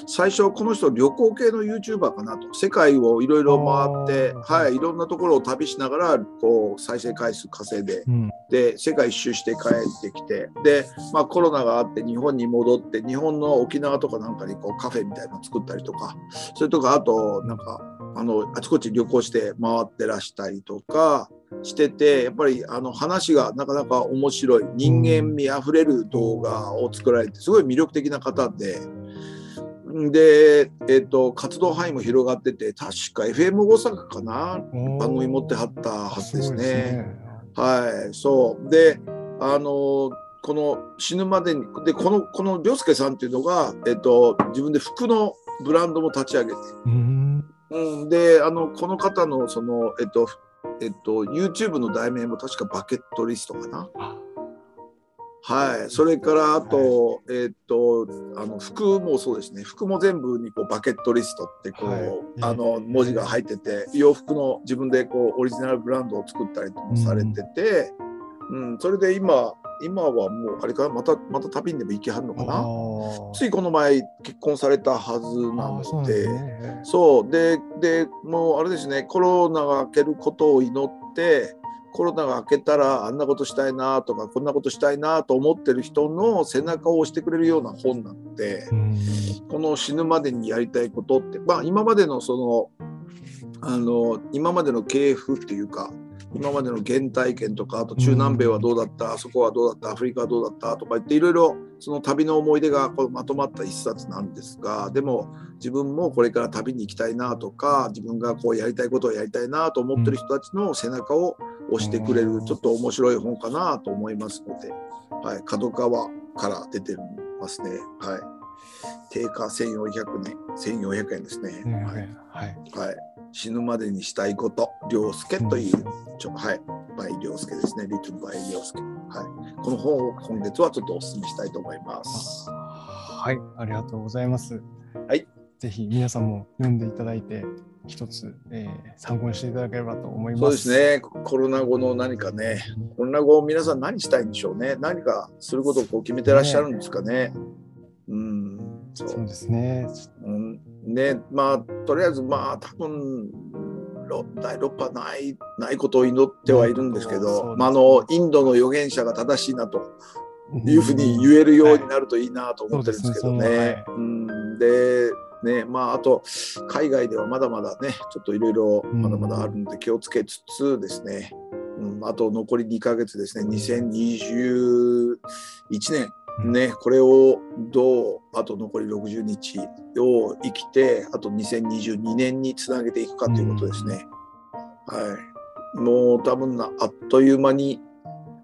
最初、この人、旅行系の YouTuber かなと。世界をいろいろ回って、はい、いろんなところを旅しながら、こう、再生回数稼いで、うん、で、世界一周して帰ってきて、で、まあ、コロナがあって、日本に戻って、日本の沖縄とかなんかに、こう、カフェみたいなの作ったりとか、それとか、あと、なんか、あのあちこち旅行して回ってらしたりとかしてて、やっぱりあの話がなかなか面白い、人間味あふれる動画を作られてすごい魅力的な方で、で、えっと、活動範囲も広がってて、確か エフエム 大阪かな番組持ってはったはずですね。そうですね。はい、そうで、あのこの死ぬまでにでこのこの涼介さんっていうのが、えっと、自分で服のブランドも立ち上げて。うん、うん、であのこの方のその、えっとえっと、YouTube の題名も確かバケットリストかな。はい、それからあと、はい、えっとあの服もそうですね、服も全部にこうバケットリストってこう、はい、あの文字が入ってて、洋服の自分でこうオリジナルブランドを作ったりともされてて、うんうん、それで今今はもうあれかまたまた旅にでも行きはるのかな。ついこの前結婚されたはずなので、そうででもうあれですね、コロナが明けることを祈って、コロナが明けたらあんなことしたいなとかこんなことしたいなと思ってる人の背中を押してくれるような本なので、この死ぬまでにやりたいことって、まあ、今までのそのあの今までの系譜っていうか。今までの原体験とか、あと中南米はどうだった、あそこはどうだった、アフリカはどうだったとか言っていろいろその旅の思い出がこうまとまった一冊なんですが、でも自分もこれから旅に行きたいなとか、自分がこうやりたいことをやりたいなと思ってる人たちの背中を押してくれるちょっと面白い本かなと思いますので、はい、角川から出てますね。はい、定価せんよんひゃくえんですね。はいはい、死ぬまでにしたいこと涼介という、うん、ちょはいバイ涼介ですね、リトルバイ涼介、はい、この本を今月はちょっとお勧めしたいと思います。はい、ありがとうございます。はい、ぜひ皆さんも読んでいただいて一つ、えー、参考にしていただければと思います。そうですね、コロナ後の何かね、コロナ後皆さん何したいんでしょうね。何かすることをこう決めてらっしゃるんですかね。うん、そう、そうですね、うんね、まあとりあえずまあ多分だいろっ波ないないことを祈ってはいるんですけど、まあ、あのインドの預言者が正しいなというふうに言えるようになるといいなと思ってるんですけどね。でね、まああと海外ではまだまだねちょっといろいろまだまだあるので気をつけつつですね、うんうん、あと残りにかげつですね、にせんにじゅういちねんね、これをどうあと残りろくじゅうにちを生きてあとにせんにじゅうにねんにつなげていくかということですね、うん、はい、もう多分なあっという間に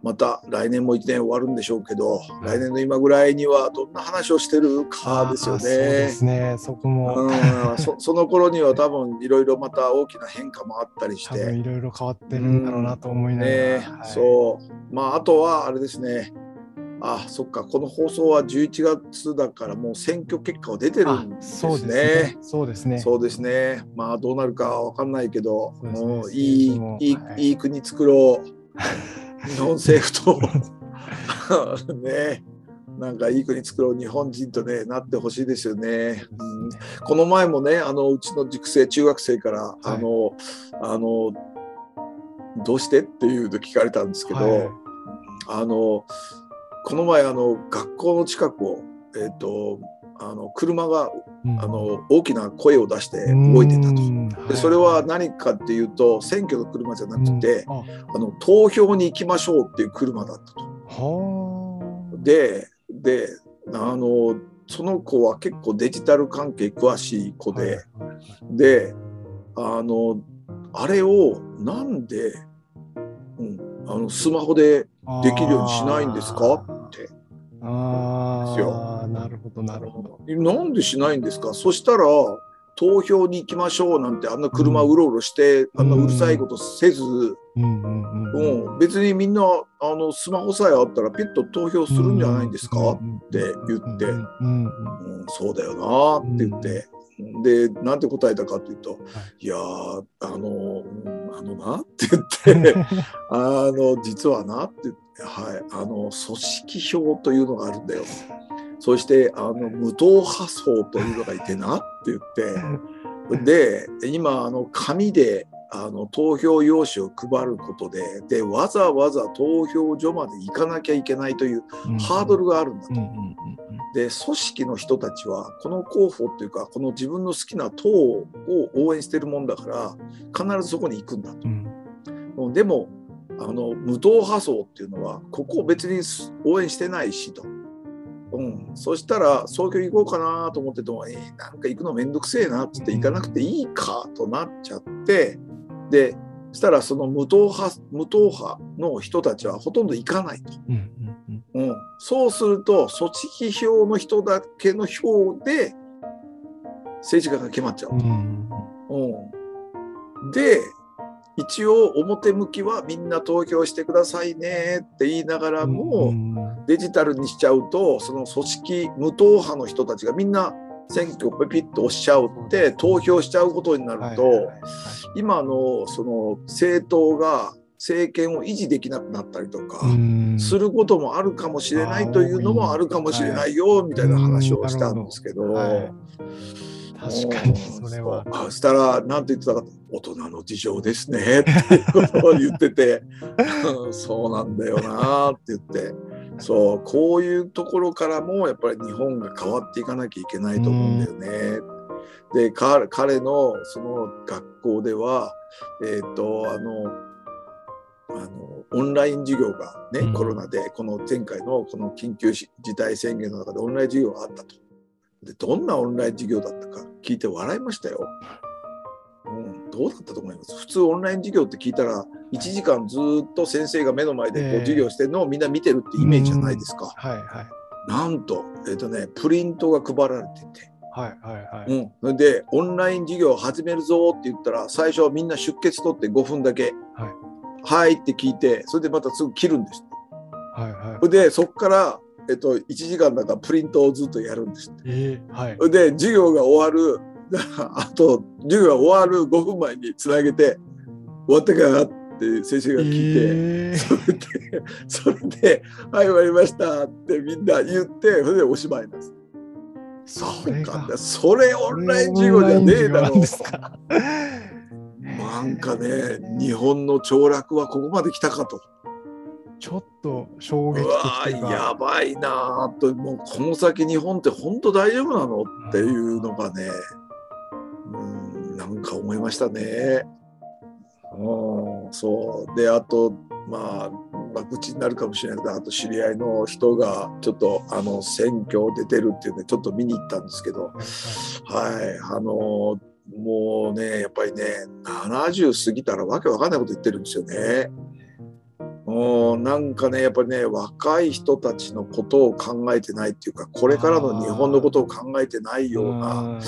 また来年もいちねん終わるんでしょうけど、うん、来年の今ぐらいにはどんな話をしてるかですよね。そうですね、そこも、うん、そ, その頃には多分いろいろまた大きな変化もあったりしていろいろ変わってるんだろうなと思いながら、うんね、はい、そう、まああとはあれですね、あ、そっか、この放送はじゅういちがつだからもう選挙結果は出てるんですね。そうですね。そうですね。まあどうなるかわかんないけど、う、ね、もういい、いい、はい、いい国作ろう。日本政府とね。なんかいい国作ろう日本人と、ね、なってほしいですよね、うん、この前もねあのうちの塾生中学生から、はい、あのあのどうしてっていうの聞かれたんですけど、はい、あのこの前あの学校の近くを、えーと、あの車が、うん、あの大きな声を出して動いてたと、でそれは何かっていうと選挙の車じゃなくて、うん、ああの投票に行きましょうっていう車だったと。でであのその子は結構デジタル関係詳しい子で、はい、であのあれをなんで、うん、あのスマホでできるようにしないんですかってあですよ。なるほどなるほど。なんでしないんですか。そしたら投票に行きましょうなんてあんな車うろうろして、うん、あんなうるさいことせず、うんうんうんうん、別にみんなあのスマホさえあったらピッと投票するんじゃないんですか、うん、って言って、うんうんうん、そうだよなって言って、うん、でなんて答えたかというと、はい、いやーあのあのなって言ってあの実はなって言って、はい、あの組織票というのがあるんだよ。そしてあの無党派層というのがいてなって言ってで今あの紙であの投票用紙を配ること で, でわざわざ投票所まで行かなきゃいけないというハードルがあるんだと。で組織の人たちはこの候補というかこの自分の好きな党を応援してるもんだから必ずそこに行くんだと。でもあの無党派層っていうのはここを別に応援してないしと。うん、そしたら早急行こうかなと思ってても、えー、なんか行くのめんどくせえなって言って行かなくていいかとなっちゃってでそしたらその無党派、無党派の人たちはほとんど行かないと、うんうんうんうん、そうすると組織票の人だけの票で政治家が決まっちゃうと、うんうん、で一応表向きはみんな投票してくださいねって言いながらもデジタルにしちゃうとその組織無党派の人たちがみんな選挙をピッと押しちゃうって投票しちゃうことになると今のその政党が政権を維持できなくなったりとかすることもあるかもしれないというのもあるかもしれないよみたいな話をしたんですけど、はい確かにそれはそしたら何て言ってたか大人の事情ですねっていうことを言っててそうなんだよなって言ってそうこういうところからもやっぱり日本が変わっていかなきゃいけないと思うんだよね。で彼のその学校ではえっとあのあのオンライン授業がね、うん、コロナでこの前回のこの緊急事態宣言の中でオンライン授業があったと。でどんなオンライン授業だったか聞いて笑いましたよ、うん、どうだったと思います。普通オンライン授業って聞いたらいちじかんずっと先生が目の前でこう授業してるのをみんな見てるってイメージじゃないですか、えーはいはい、なんと、えーとね、プリントが配られてて、はいはいはいうん、でオンライン授業を始めるぞって言ったら最初はみんな出血取ってごふんだけはい、はいって聞いてそれでまたすぐ切るんです、はいはい、でそこからえっと、いちじかんだからプリントをずっとやるんですって、えーはい、で授業が終わるあと授業が終わるごふんまえにつなげて終わったかなって先生が聞いて、えー、それでそれではい終わりましたってみんな言ってそれでおしまいなんです。そうかそれオンライン授業じゃねえだろうなんかね日本の凋落はここまで来たかとちょっと衝撃的とかやばいなともうこの先日本って本当大丈夫なのっていうのがねうんなんか思いましたね。うんそうであとまあ爆打になるかもしれないけどあと知り合いの人がちょっとあの選挙出てるっていうのでちょっと見に行ったんですけどはいあのもうねやっぱりねななじゅう過ぎたらわけわかんないこと言ってるんですよね。おなんかねやっぱりね若い人たちのことを考えてないっていうかこれからの日本のことを考えてないような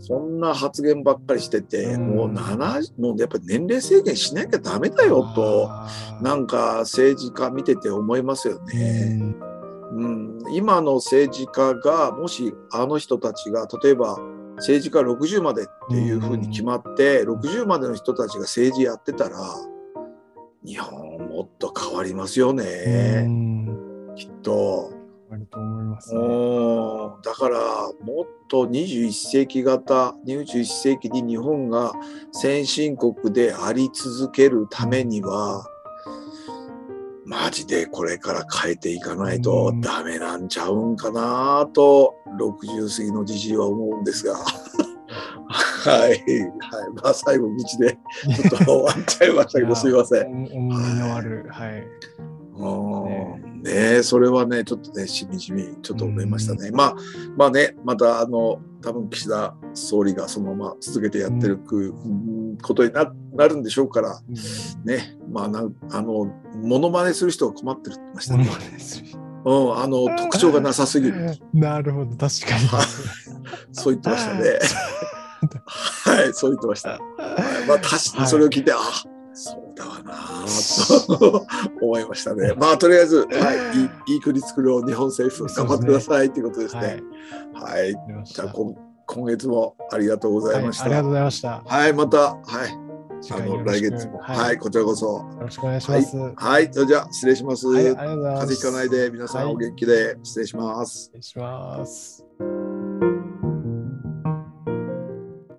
そんな発言ばっかりしててもうななじゅうもうやっぱり年齢制限しなきゃダメだよとなんか政治家見てて思いますよね。うん、今の政治家がもしあの人たちが例えば政治家ろくじゅうまでっていうふうに決まって、うん、ろくじゅうまでの人たちが政治やってたら日本もっと変わりますよね、うん、きっと変わると思いますね。おー、だからもっとにじゅういっ世紀型にじゅういっ世紀に日本が先進国であり続けるためにはマジでこれから変えていかないとダメなんちゃうんかなとろくじゅう過ぎのじじいは思うんですがはい、はい、まあ最後道でちょっと終わっちゃいましたけどすいません。思いのある、はいはい、おね、それはねちょっとねしみじみちょっと思いましたね。まあまあね、またあの多分岸田総理がそのまま続けてやってるくことに な, なるんでしょうから、うん、ね、まあなあのモノマネする人が困ってるって言いましたね。モノマネする、うん、あの特徴がなさすぎるなるほど、確かにそう言ってましたねはいそう言ってました、まあ確かにそれを聞いて、はい、あそうだわなと思いましたね。まあとりあえず、はい、い, いい国作ろう日本政府頑張ってくださいということですね。はい、はい、じゃあ今月もありがとうございました、はい、ありがとうございました。はい、また、はい、あの来月も、はい、はい、こちらこそよろしくお願いします。はい、はい、それじゃあ失礼します。はい、ありがとうございます。風邪ひかないで皆さんお元気で、はい、失礼します。失礼します。